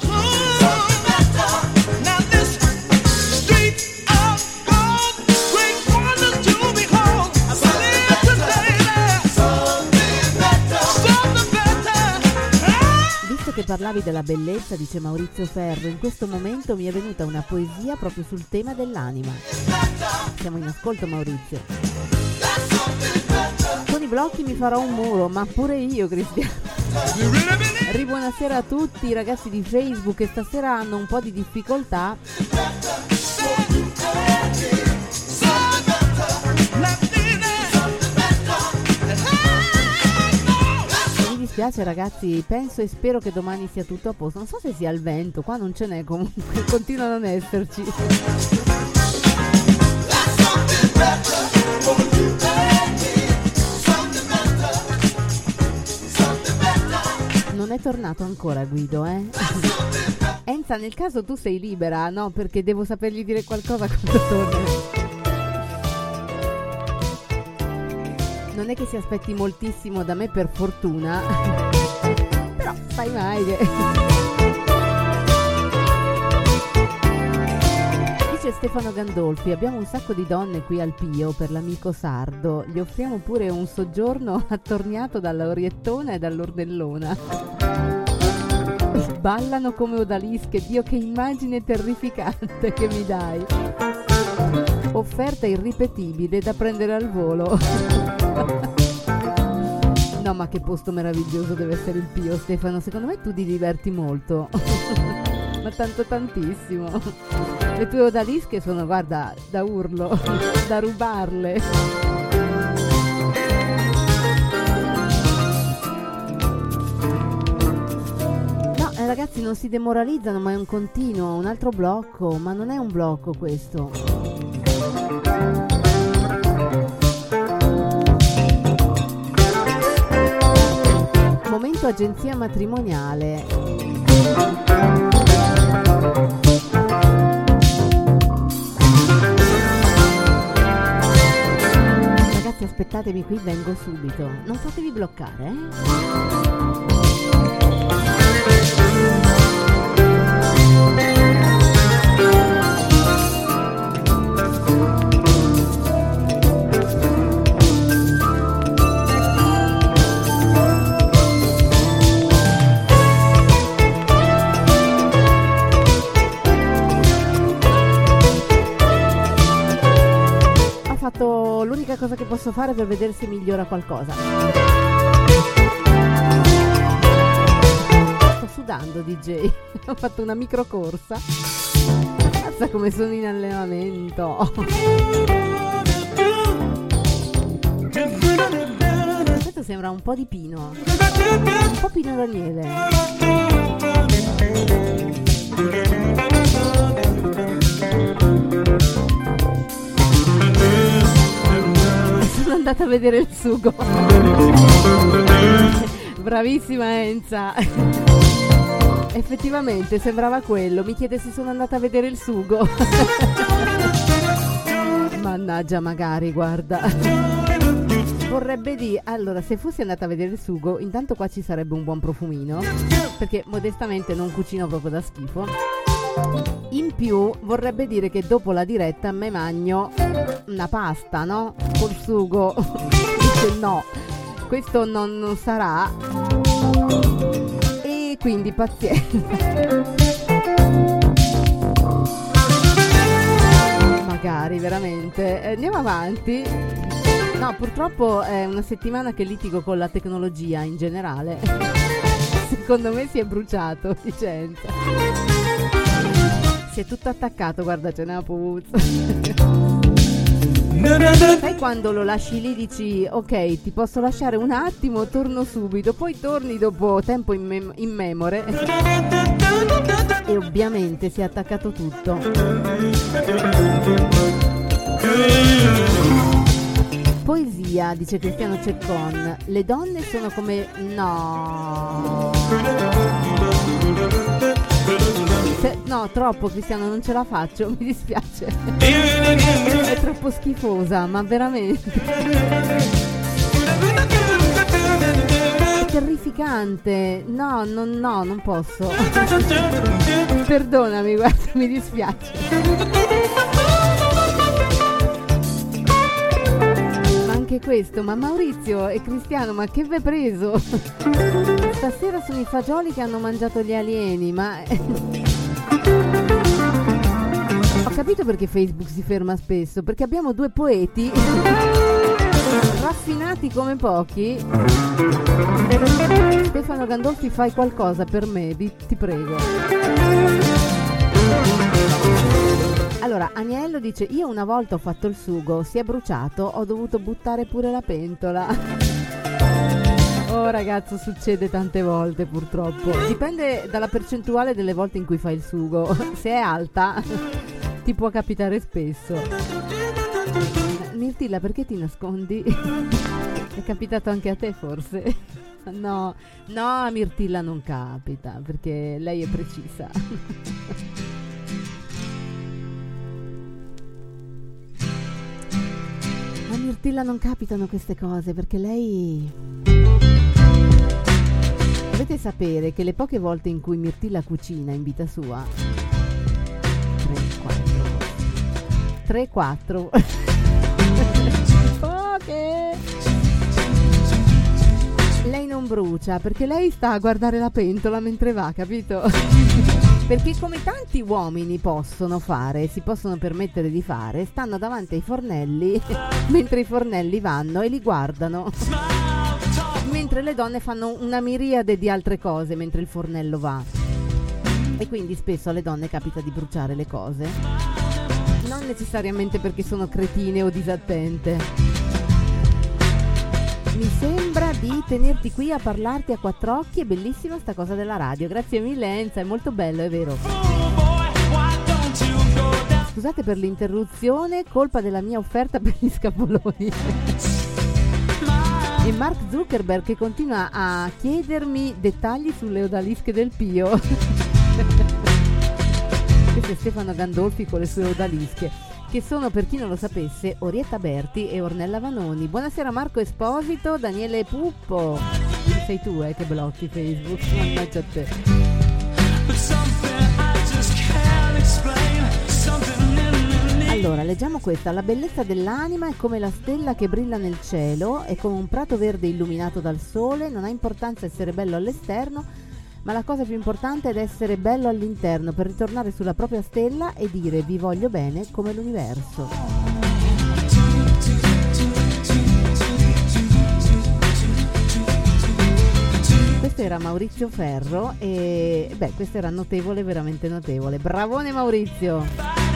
Che parlavi della bellezza, dice Maurizio Ferro, in questo momento mi è venuta una poesia proprio sul tema dell'anima. Siamo in ascolto, Maurizio. Con i blocchi mi farò un muro, ma pure io, Cristiano. Buonasera a tutti i ragazzi di Facebook che stasera hanno un po' di difficoltà. dispiace ragazzi, penso e spero che domani sia tutto a posto. Non so se sia il vento, qua non ce n'è comunque, continua a non esserci. Non è tornato ancora Guido, eh? Enza, nel caso tu sei libera, no? Perché devo sapergli dire qualcosa quando torna. Non è che si aspetti moltissimo da me, per fortuna, però sai mai che... Dice Stefano Gandolfi, abbiamo un sacco di donne qui al Pio per l'amico sardo, gli offriamo pure un soggiorno attorniato dalla Oriettona e dall'Ordellona. Ballano come odalische, Dio che immagine terrificante che mi dai. Offerta irripetibile da prendere al volo. No, ma che posto meraviglioso deve essere il Pio, Stefano. Secondo me tu ti diverti molto. Ma tanto tantissimo. Le tue odalische sono, guarda, da urlo, da rubarle. No, ragazzi, non si demoralizzano, ma è un continuo, un altro blocco. Ma non è un blocco questo. Momento agenzia matrimoniale. Ragazzi, aspettatemi qui, vengo subito. Non fatevi bloccare, eh? Fatto l'unica cosa che posso fare per vedere se migliora qualcosa. Sto sudando, DJ. Ho fatto una microcorsa. Cazzo, come sono in allenamento. Questo sembra un po' di Pino. Un po' Pino Daniele. Sono andata a vedere il sugo. Bravissima Enza. Effettivamente sembrava quello. Mi chiede se sono andata a vedere il sugo. Mannaggia, magari, guarda. Vorrebbe dire, allora, se fossi andata a vedere il sugo, intanto qua ci sarebbe un buon profumino, perché modestamente non cucino proprio da schifo. In più vorrebbe dire che dopo la diretta me magno una pasta, no? Col sugo. Dice no, questo non sarà. E quindi pazienza. Magari, veramente. Andiamo avanti. No, purtroppo è una settimana che litigo con la tecnologia in generale. Secondo me si è bruciato, Vicenza. Si è tutto attaccato, guarda, ce n'è una puzza. Sai quando lo lasci lì, dici ok, ti posso lasciare un attimo, torno subito, poi torni dopo tempo immemore. E ovviamente si è attaccato tutto. Poesia, dice Cristiano Ceccon, le donne sono come... No, troppo, Cristiano, non ce la faccio, mi dispiace. È troppo schifosa, ma veramente. È terrificante. No, non posso. Perdonami, guarda, mi dispiace. Ma anche questo, ma Maurizio e Cristiano, ma che v'è preso? Stasera sono i fagioli che hanno mangiato gli alieni, ma... Ho capito perché Facebook si ferma spesso, perché abbiamo due poeti raffinati come pochi. Stefano Gandolfi, fai qualcosa per me, ti prego. Allora, Agnello dice, io una volta ho fatto il sugo, si è bruciato, ho dovuto buttare pure la pentola. Oh ragazzo, succede tante volte purtroppo. Dipende dalla percentuale delle volte in cui fai il sugo. Se è alta ti può capitare spesso. Mirtilla, perché ti nascondi? È capitato anche a te forse? No, no, a Mirtilla non capita perché lei è precisa. A Mirtilla non capitano queste cose perché lei... Dovete sapere che le poche volte in cui Mirtilla cucina in vita sua, 3-4 poche, lei non brucia perché lei sta a guardare la pentola mentre va, capito? Perché come tanti uomini possono fare, si possono permettere di fare, stanno davanti ai fornelli mentre i fornelli vanno e li guardano. Mentre le donne fanno una miriade di altre cose mentre il fornello va. E quindi spesso alle donne capita di bruciare le cose. Non necessariamente perché sono cretine o disattente. Mi sembra di tenerti qui a parlarti a quattro occhi. È bellissima sta cosa della radio. Grazie mille Enza, è molto bello, è vero. Scusate per l'interruzione, colpa della mia offerta per gli scapoloni. E Mark Zuckerberg che continua a chiedermi dettagli sulle odalische del Pio. Questo è Stefano Gandolfi con le sue odalische, che sono, per chi non lo sapesse, Orietta Berti e Ornella Vanoni. Buonasera Marco Esposito, Daniele Puppo. Sei tu che blocchi Facebook, mannaggia a te. Allora, leggiamo questa. La bellezza dell'anima è come la stella che brilla nel cielo, è come un prato verde illuminato dal sole, non ha importanza essere bello all'esterno, ma la cosa più importante è essere bello all'interno per ritornare sulla propria stella e dire vi voglio bene come l'universo. Questo era Maurizio Ferro e questo era notevole, veramente notevole. Bravone Maurizio!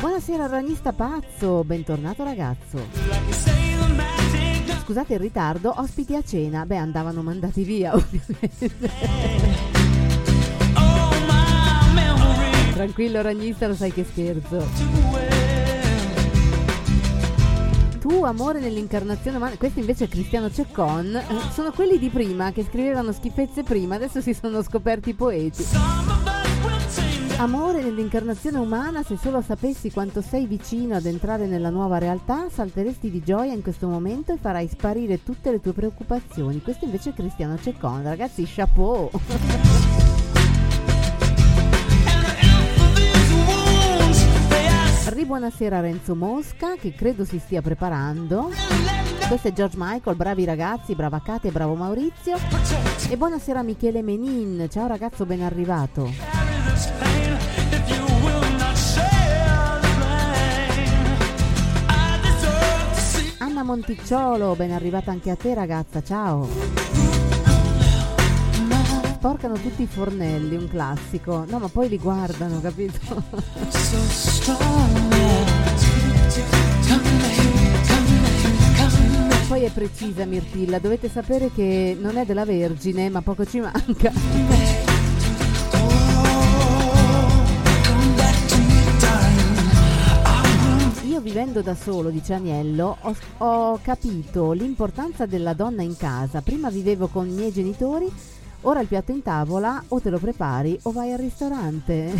Buonasera ranista pazzo, bentornato ragazzo. Scusate il ritardo, ospiti a cena, andavano mandati via ovviamente. Tranquillo ranista, lo sai che scherzo. Tu amore nell'incarnazione umana, questo invece è Cristiano Ceccon, sono quelli di prima che scrivevano schifezze prima, adesso si sono scoperti poeti. Amore nell'incarnazione umana, se solo sapessi quanto sei vicino ad entrare nella nuova realtà, salteresti di gioia in questo momento e farai sparire tutte le tue preoccupazioni. Questo invece è Cristiano Ceccon, ragazzi, chapeau! Ribuonasera Renzo Mosca, che credo si stia preparando. Questo è George Michael, bravi ragazzi, brava Kate, bravo Maurizio. E buonasera Michele Menin, ciao ragazzo, ben arrivato. Anna Monticciolo, ben arrivata anche a te ragazza, ciao. Sporcano tutti i fornelli, un classico. No, ma poi li guardano, capito? Poi è precisa Mirtilla, dovete sapere che non è della Vergine, ma poco ci manca. Vivendo da solo, dice Aniello, ho capito l'importanza della donna in casa. Prima vivevo con i miei genitori, ora il piatto in tavola o te lo prepari o vai al ristorante.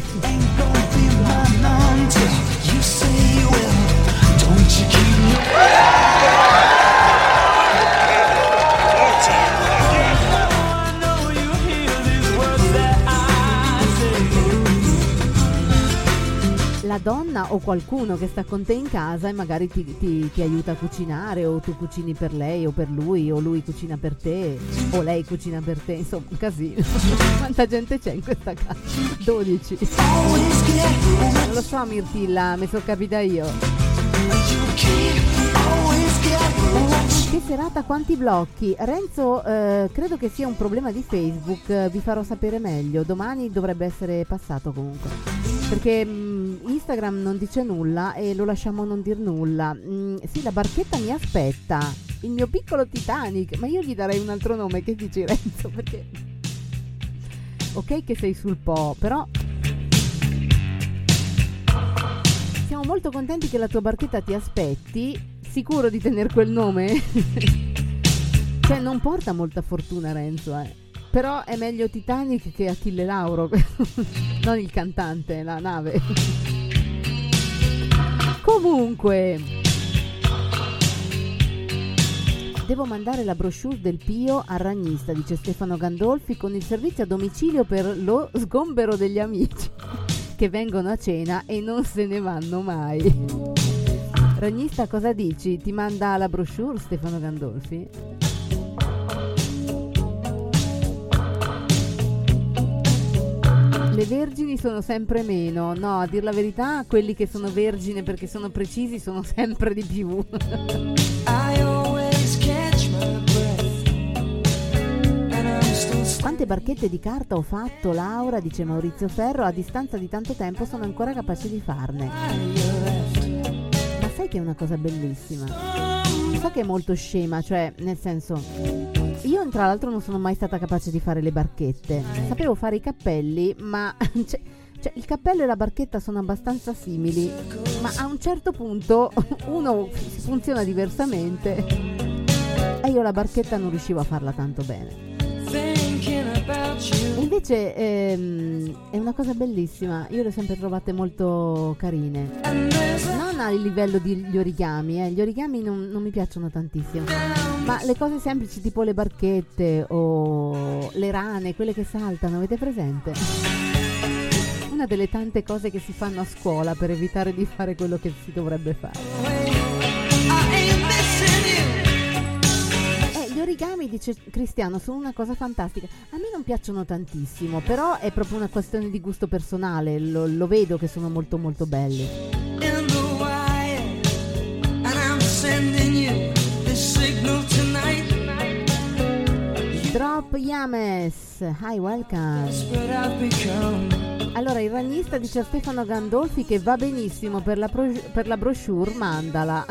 La donna o qualcuno che sta con te in casa e magari ti aiuta a cucinare, o tu cucini per lei o per lui, o lui cucina per te o lei cucina per te, insomma un casino. Quanta gente c'è in questa casa? 12. Non lo so Mirtilla, mi sono capita io. Che serata, quanti blocchi Renzo, credo che sia un problema di Facebook, vi farò sapere meglio. Domani dovrebbe essere passato comunque, perché Instagram non dice nulla e lo lasciamo non dir nulla. Sì, la barchetta mi aspetta. il mio piccolo Titanic, ma io gli darei un altro nome, che dici Renzo? Perché ok che sei sul po', però siamo molto contenti che la tua barchetta ti aspetti. Sicuro di tenere quel nome? Cioè non porta molta fortuna Renzo, però è meglio Titanic che Achille Lauro. Non il cantante, la nave. Comunque devo mandare la brochure del Pio a Ragnista, dice Stefano Gandolfi, con il servizio a domicilio per lo sgombero degli amici che vengono a cena e non se ne vanno mai. Ragnista, cosa dici? Ti manda la brochure Stefano Gandolfi? Le vergini sono sempre meno. No, a dir la verità, quelli che sono vergine perché sono precisi sono sempre di più. Quante barchette di carta ho fatto, Laura, dice Maurizio Ferro, a distanza di tanto tempo sono ancora capace di farne. Sai che è una cosa bellissima? So che è molto scema, cioè nel senso, io tra l'altro non sono mai stata capace di fare le barchette. Sapevo fare i cappelli, ma cioè, il cappello e la barchetta sono abbastanza simili, ma a un certo punto uno funziona diversamente e io la barchetta non riuscivo a farla tanto bene. Invece è una cosa bellissima, io le ho sempre trovate molto carine, non al livello degli origami, gli origami non mi piacciono tantissimo, ma le cose semplici tipo le barchette o le rane, quelle che saltano, avete presente? Una delle tante cose che si fanno a scuola per evitare di fare quello che si dovrebbe fare. Gli origami, dice Cristiano, sono una cosa fantastica. A me non piacciono tantissimo, però è proprio una questione di gusto personale, lo vedo che sono molto molto belli. Drop Yames, hi, welcome. Allora il ragnista dice a Stefano Gandolfi che va benissimo per la brochure, mandala.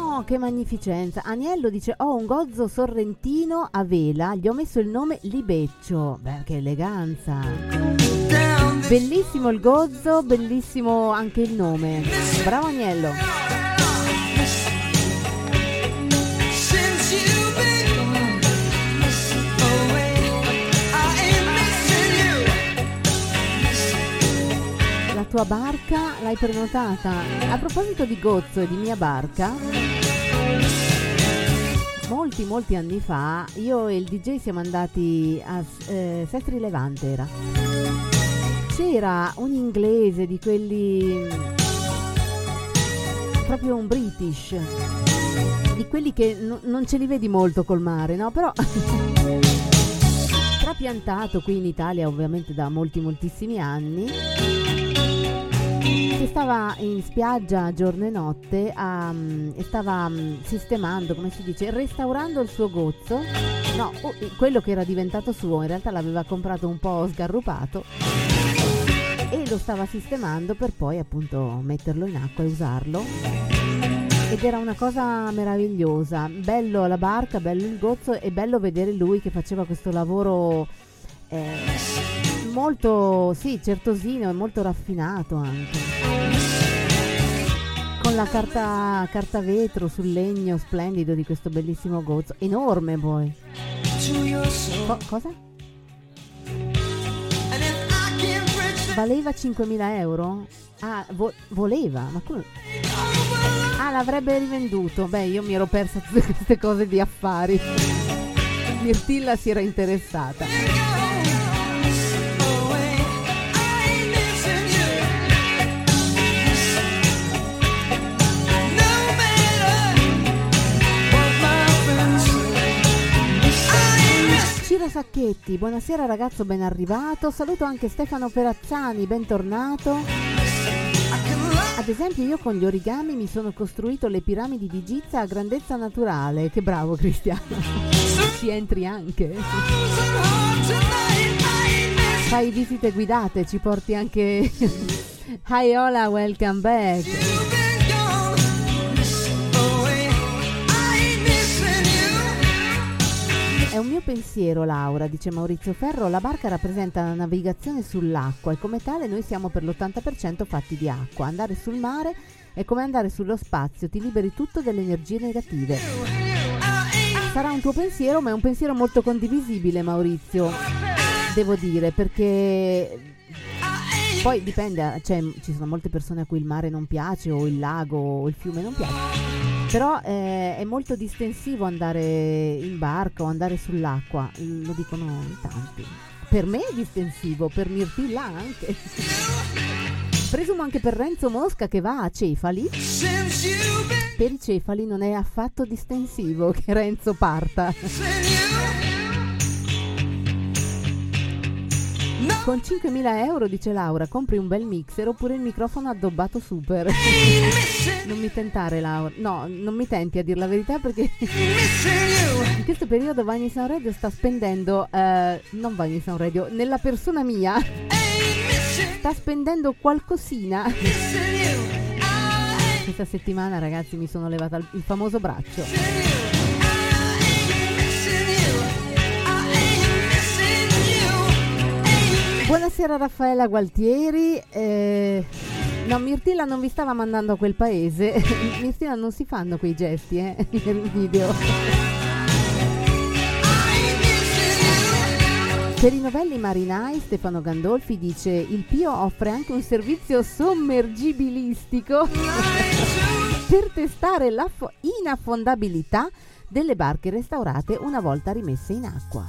Oh, che magnificenza. Aniello dice ho un gozzo sorrentino a vela, gli ho messo il nome Libeccio. Beh, che eleganza, bellissimo il gozzo, bellissimo anche il nome, bravo Aniello. Tua barca l'hai prenotata? A proposito di gozzo e di mia barca, molti anni fa io e il DJ siamo andati a Sestri Levante, c'era un inglese di quelli, proprio un British, di quelli che non ce li vedi molto col mare, no? Però trapiantato qui in Italia ovviamente da moltissimi anni, che stava in spiaggia giorno e notte e stava sistemando, come si dice, restaurando il suo gozzo, no, quello che era diventato suo, in realtà l'aveva comprato un po' sgarrupato e lo stava sistemando per poi appunto metterlo in acqua e usarlo, ed era una cosa meravigliosa, bello la barca, bello il gozzo e bello vedere lui che faceva questo lavoro molto, sì, certosino e molto raffinato anche, con la carta vetro sul legno splendido di questo bellissimo gozzo enorme. Poi cosa? Valeva 5.000 euro? Ah, voleva, ma come? Ah, l'avrebbe rivenduto. Beh, io mi ero persa tutte queste cose di affari. Mirtilla si era interessata. Ciro Sacchetti, buonasera ragazzo, ben arrivato. Saluto anche Stefano Perazzani, bentornato. Ad esempio io con gli origami mi sono costruito le piramidi di Giza a grandezza naturale. Che bravo Cristiano, ci entri anche. Fai visite guidate, ci porti anche Aiola, welcome back. È un mio pensiero, Laura, dice Maurizio Ferro, la barca rappresenta la navigazione sull'acqua e come tale noi siamo per l'80% fatti di acqua. Andare sul mare è come andare sullo spazio, ti liberi tutto delle energie negative. Sarà un tuo pensiero, ma è un pensiero molto condivisibile, Maurizio, devo dire, perché poi dipende, cioè, ci sono molte persone a cui il mare non piace, o il lago o il fiume non piace. Però è molto distensivo andare in barca o andare sull'acqua, lo dicono in tanti. Per me è distensivo, per Mirtilla anche. Presumo anche per Renzo Mosca, che va a Cefali. Per i Cefali non è affatto distensivo che Renzo parta. Con 5.000 euro, dice Laura, compri un bel mixer oppure il microfono addobbato super. Non mi tentare, Laura. No, non mi tenti, a dir la verità, perché in questo periodo Vinyl Sound Radio sta spendendo, non Vinyl Sound Radio, nella persona mia, sta spendendo qualcosina. Questa settimana, ragazzi, mi sono levata il famoso braccio. Buonasera Raffaella Gualtieri, no, Mirtilla non vi stava mandando a quel paese. Mirtilla non si fanno quei gesti nel video. Per i novelli marinai Stefano Gandolfi dice il Pio offre anche un servizio sommergibilistico per testare la inaffondabilità delle barche restaurate una volta rimesse in acqua.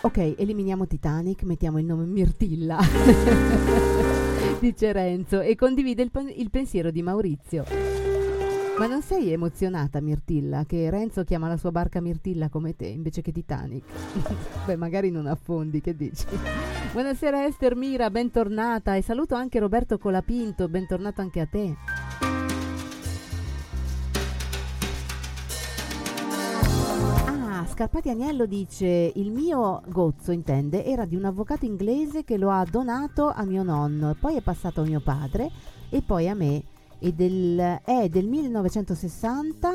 Ok, eliminiamo Titanic, mettiamo il nome Mirtilla, dice Renzo, e condivide il pensiero di Maurizio. Ma non sei emozionata, Mirtilla, che Renzo chiama la sua barca Mirtilla come te, invece che Titanic? Beh, magari non affondi, che dici? Buonasera Esther Mira, bentornata, e saluto anche Roberto Colapinto, bentornato anche a te. Scarpati Agnello dice il mio gozzo, intende, era di un avvocato inglese che lo ha donato a mio nonno e poi è passato a mio padre e poi a me, e è del 1960.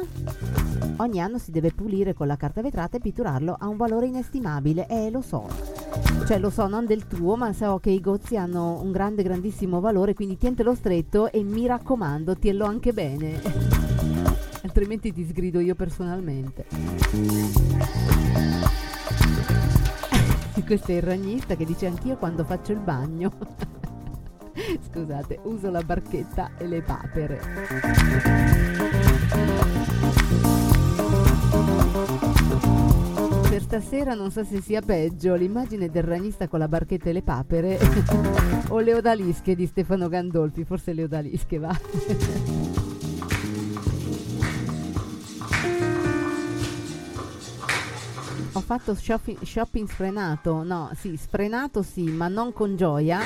Ogni anno si deve pulire con la carta vetrata e pitturarlo, ha un valore inestimabile. Lo so, cioè lo so, non del tuo, ma so che i gozzi hanno un grande, grandissimo valore, quindi tientelo stretto e mi raccomando, tienlo anche bene. Altrimenti ti sgrido io personalmente. Questo è il ragnista che dice anch'io quando faccio il bagno. Scusate, uso la barchetta e le papere. Per stasera non so se sia peggio l'immagine del ragnista con la barchetta e le papere o le odalische di Stefano Gandolfi. Forse le odalische, va. Ho fatto shopping sfrenato, no, sì, sfrenato sì, ma non con gioia.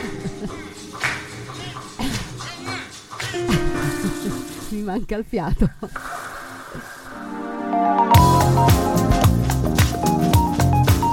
Mi manca il fiato.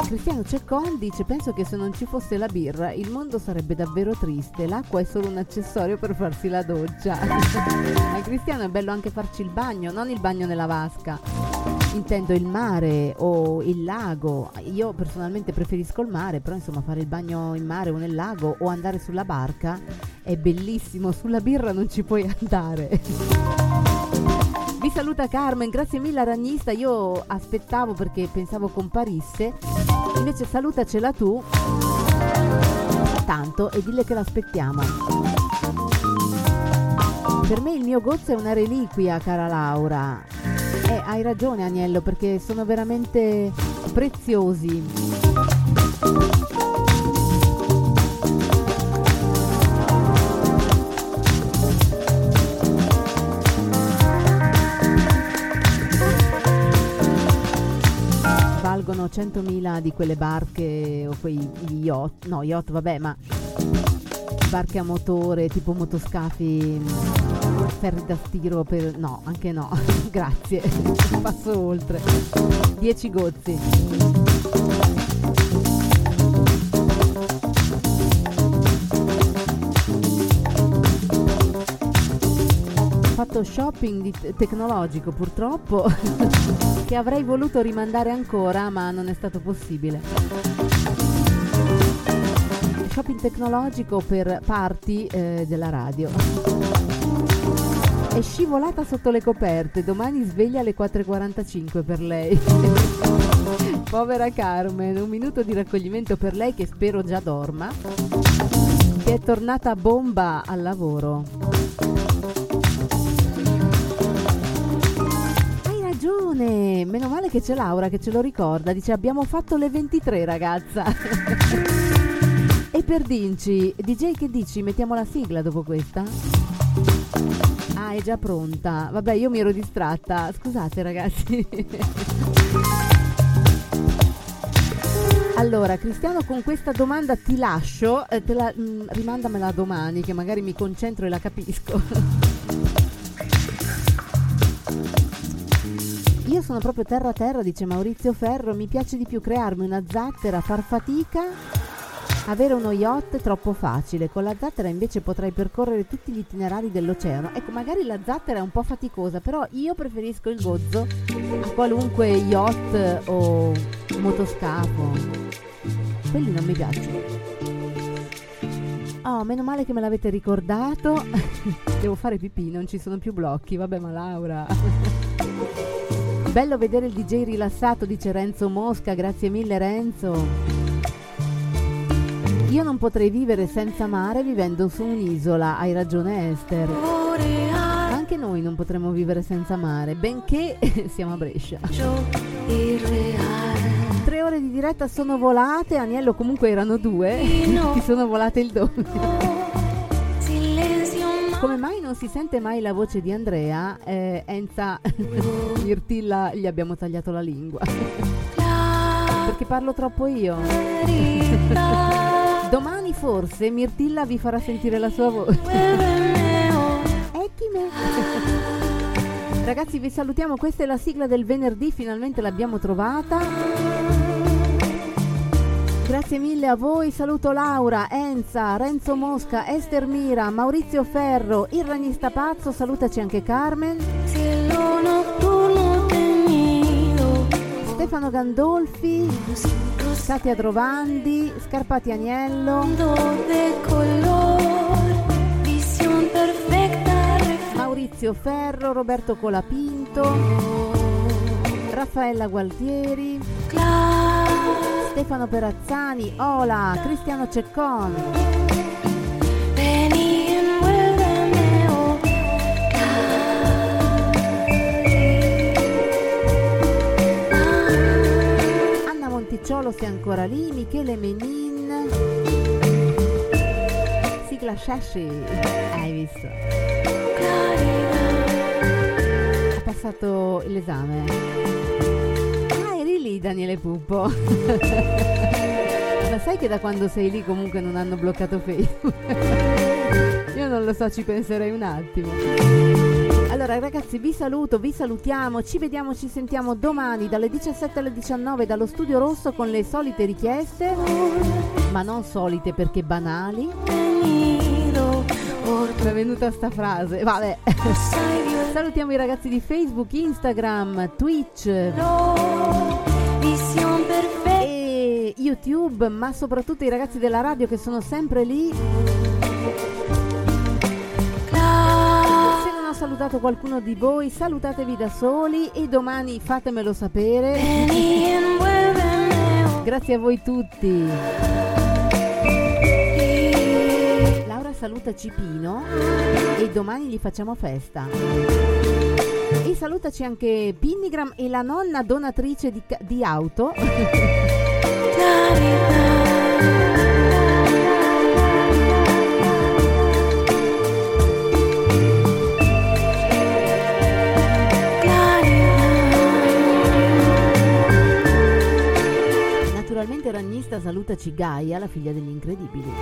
Cristiano Ceccon dice penso che se non ci fosse la birra il mondo sarebbe davvero triste, l'acqua è solo un accessorio per farsi la doccia. Ma Cristiano, è bello anche farci il bagno, non il bagno nella vasca. Intendo il mare o il lago, io personalmente preferisco il mare, però insomma fare il bagno in mare o nel lago o andare sulla barca è bellissimo, sulla birra non ci puoi andare. Vi saluta Carmen, grazie mille ragnista, io aspettavo perché pensavo comparisse, invece salutacela tu tanto e dille che l'aspettiamo. Per me il mio gozzo è una reliquia, cara Laura. Hai ragione Agnello, perché sono veramente preziosi. Valgono 100.000 di quelle barche o quei yacht, no yacht vabbè, ma barche a motore, tipo motoscafi, ferri da stiro, per no, anche no. Grazie, passo oltre. 10 gozzi. questo shopping tecnologico purtroppo che avrei voluto rimandare ancora, ma non è stato possibile. Shopping tecnologico per parti della radio. È scivolata sotto le coperte, domani sveglia alle 4.45 per lei. Povera Carmen, un minuto di raccoglimento per lei che spero già dorma, che è tornata bomba al lavoro. Hai ragione, meno male che c'è Laura che ce lo ricorda, dice abbiamo fatto le 23 ragazza. E per Dinci, DJ che dici, mettiamo la sigla dopo questa? Ah, è già pronta. Vabbè, io mi ero distratta. Scusate, ragazzi. Allora, Cristiano, con questa domanda ti lascio. Te la, rimandamela domani, che magari mi concentro e la capisco. Io sono proprio terra terra, dice Maurizio Ferro. Mi piace di più crearmi una zattera, far fatica. Avere uno yacht è troppo facile, con la zattera invece potrei percorrere tutti gli itinerari dell'oceano. Ecco, magari la zattera è un po' faticosa, però io preferisco il gozzo a qualunque yacht o motoscafo. Quelli non mi piacciono. Oh, meno male che me l'avete ricordato. Devo fare pipì, non ci sono più blocchi. Vabbè, ma Laura... Bello vedere il DJ rilassato, dice Renzo Mosca. Grazie mille, Renzo. Io non potrei vivere senza mare vivendo su un'isola, hai ragione Esther. Anche noi non potremmo vivere senza mare, benché siamo a Brescia. 3 ore di diretta sono volate, Aniello comunque erano 2, ti sono volate il doppio. Come mai non si sente mai la voce di Andrea? Enza, Mirtilla, gli abbiamo tagliato la lingua. Perché parlo troppo io. Domani forse Mirtilla vi farà sentire la sua voce. Ragazzi, vi salutiamo, questa è la sigla del venerdì, finalmente l'abbiamo trovata. Grazie mille a voi, saluto Laura, Enza, Renzo Mosca, Esther Mira, Maurizio Ferro, il Ragnista Pazzo, salutaci anche Carmen. Stefano Gandolfi, Katia Trovandi, Scarpati Agnello, Maurizio Ferro, Roberto Colapinto, Raffaella Gualtieri, Stefano Perazzani, Ola, Cristiano Ceccon, Monticciolo sei ancora lì, Michele Menin, sigla Shashi, hai visto? Ha passato l'esame. Ah, eri lì Daniele Puppo. Ma sai che da quando sei lì comunque non hanno bloccato Facebook? Io non lo so, ci penserei un attimo. Allora ragazzi, vi saluto, vi salutiamo, ci vediamo, ci sentiamo domani dalle 17 alle 19 dallo Studio Rosso con le solite richieste, ma non solite perché banali. È venuta sta frase, vabbè. Salutiamo i ragazzi di Facebook, Instagram, Twitch e YouTube, ma soprattutto i ragazzi della radio che sono sempre lì. Salutato qualcuno di voi, salutatevi da soli e domani fatemelo sapere. Grazie a voi tutti. Laura saluta Cipino e domani gli facciamo festa. E salutaci anche Pinnigram e la nonna donatrice di auto. Naturalmente Ragnista salutaci Gaia, la figlia degli incredibili.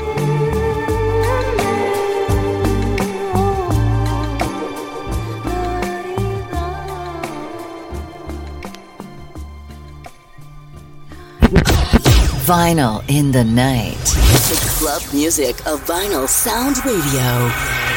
Vinyl in the night. The club music of Vinyl Sound Radio.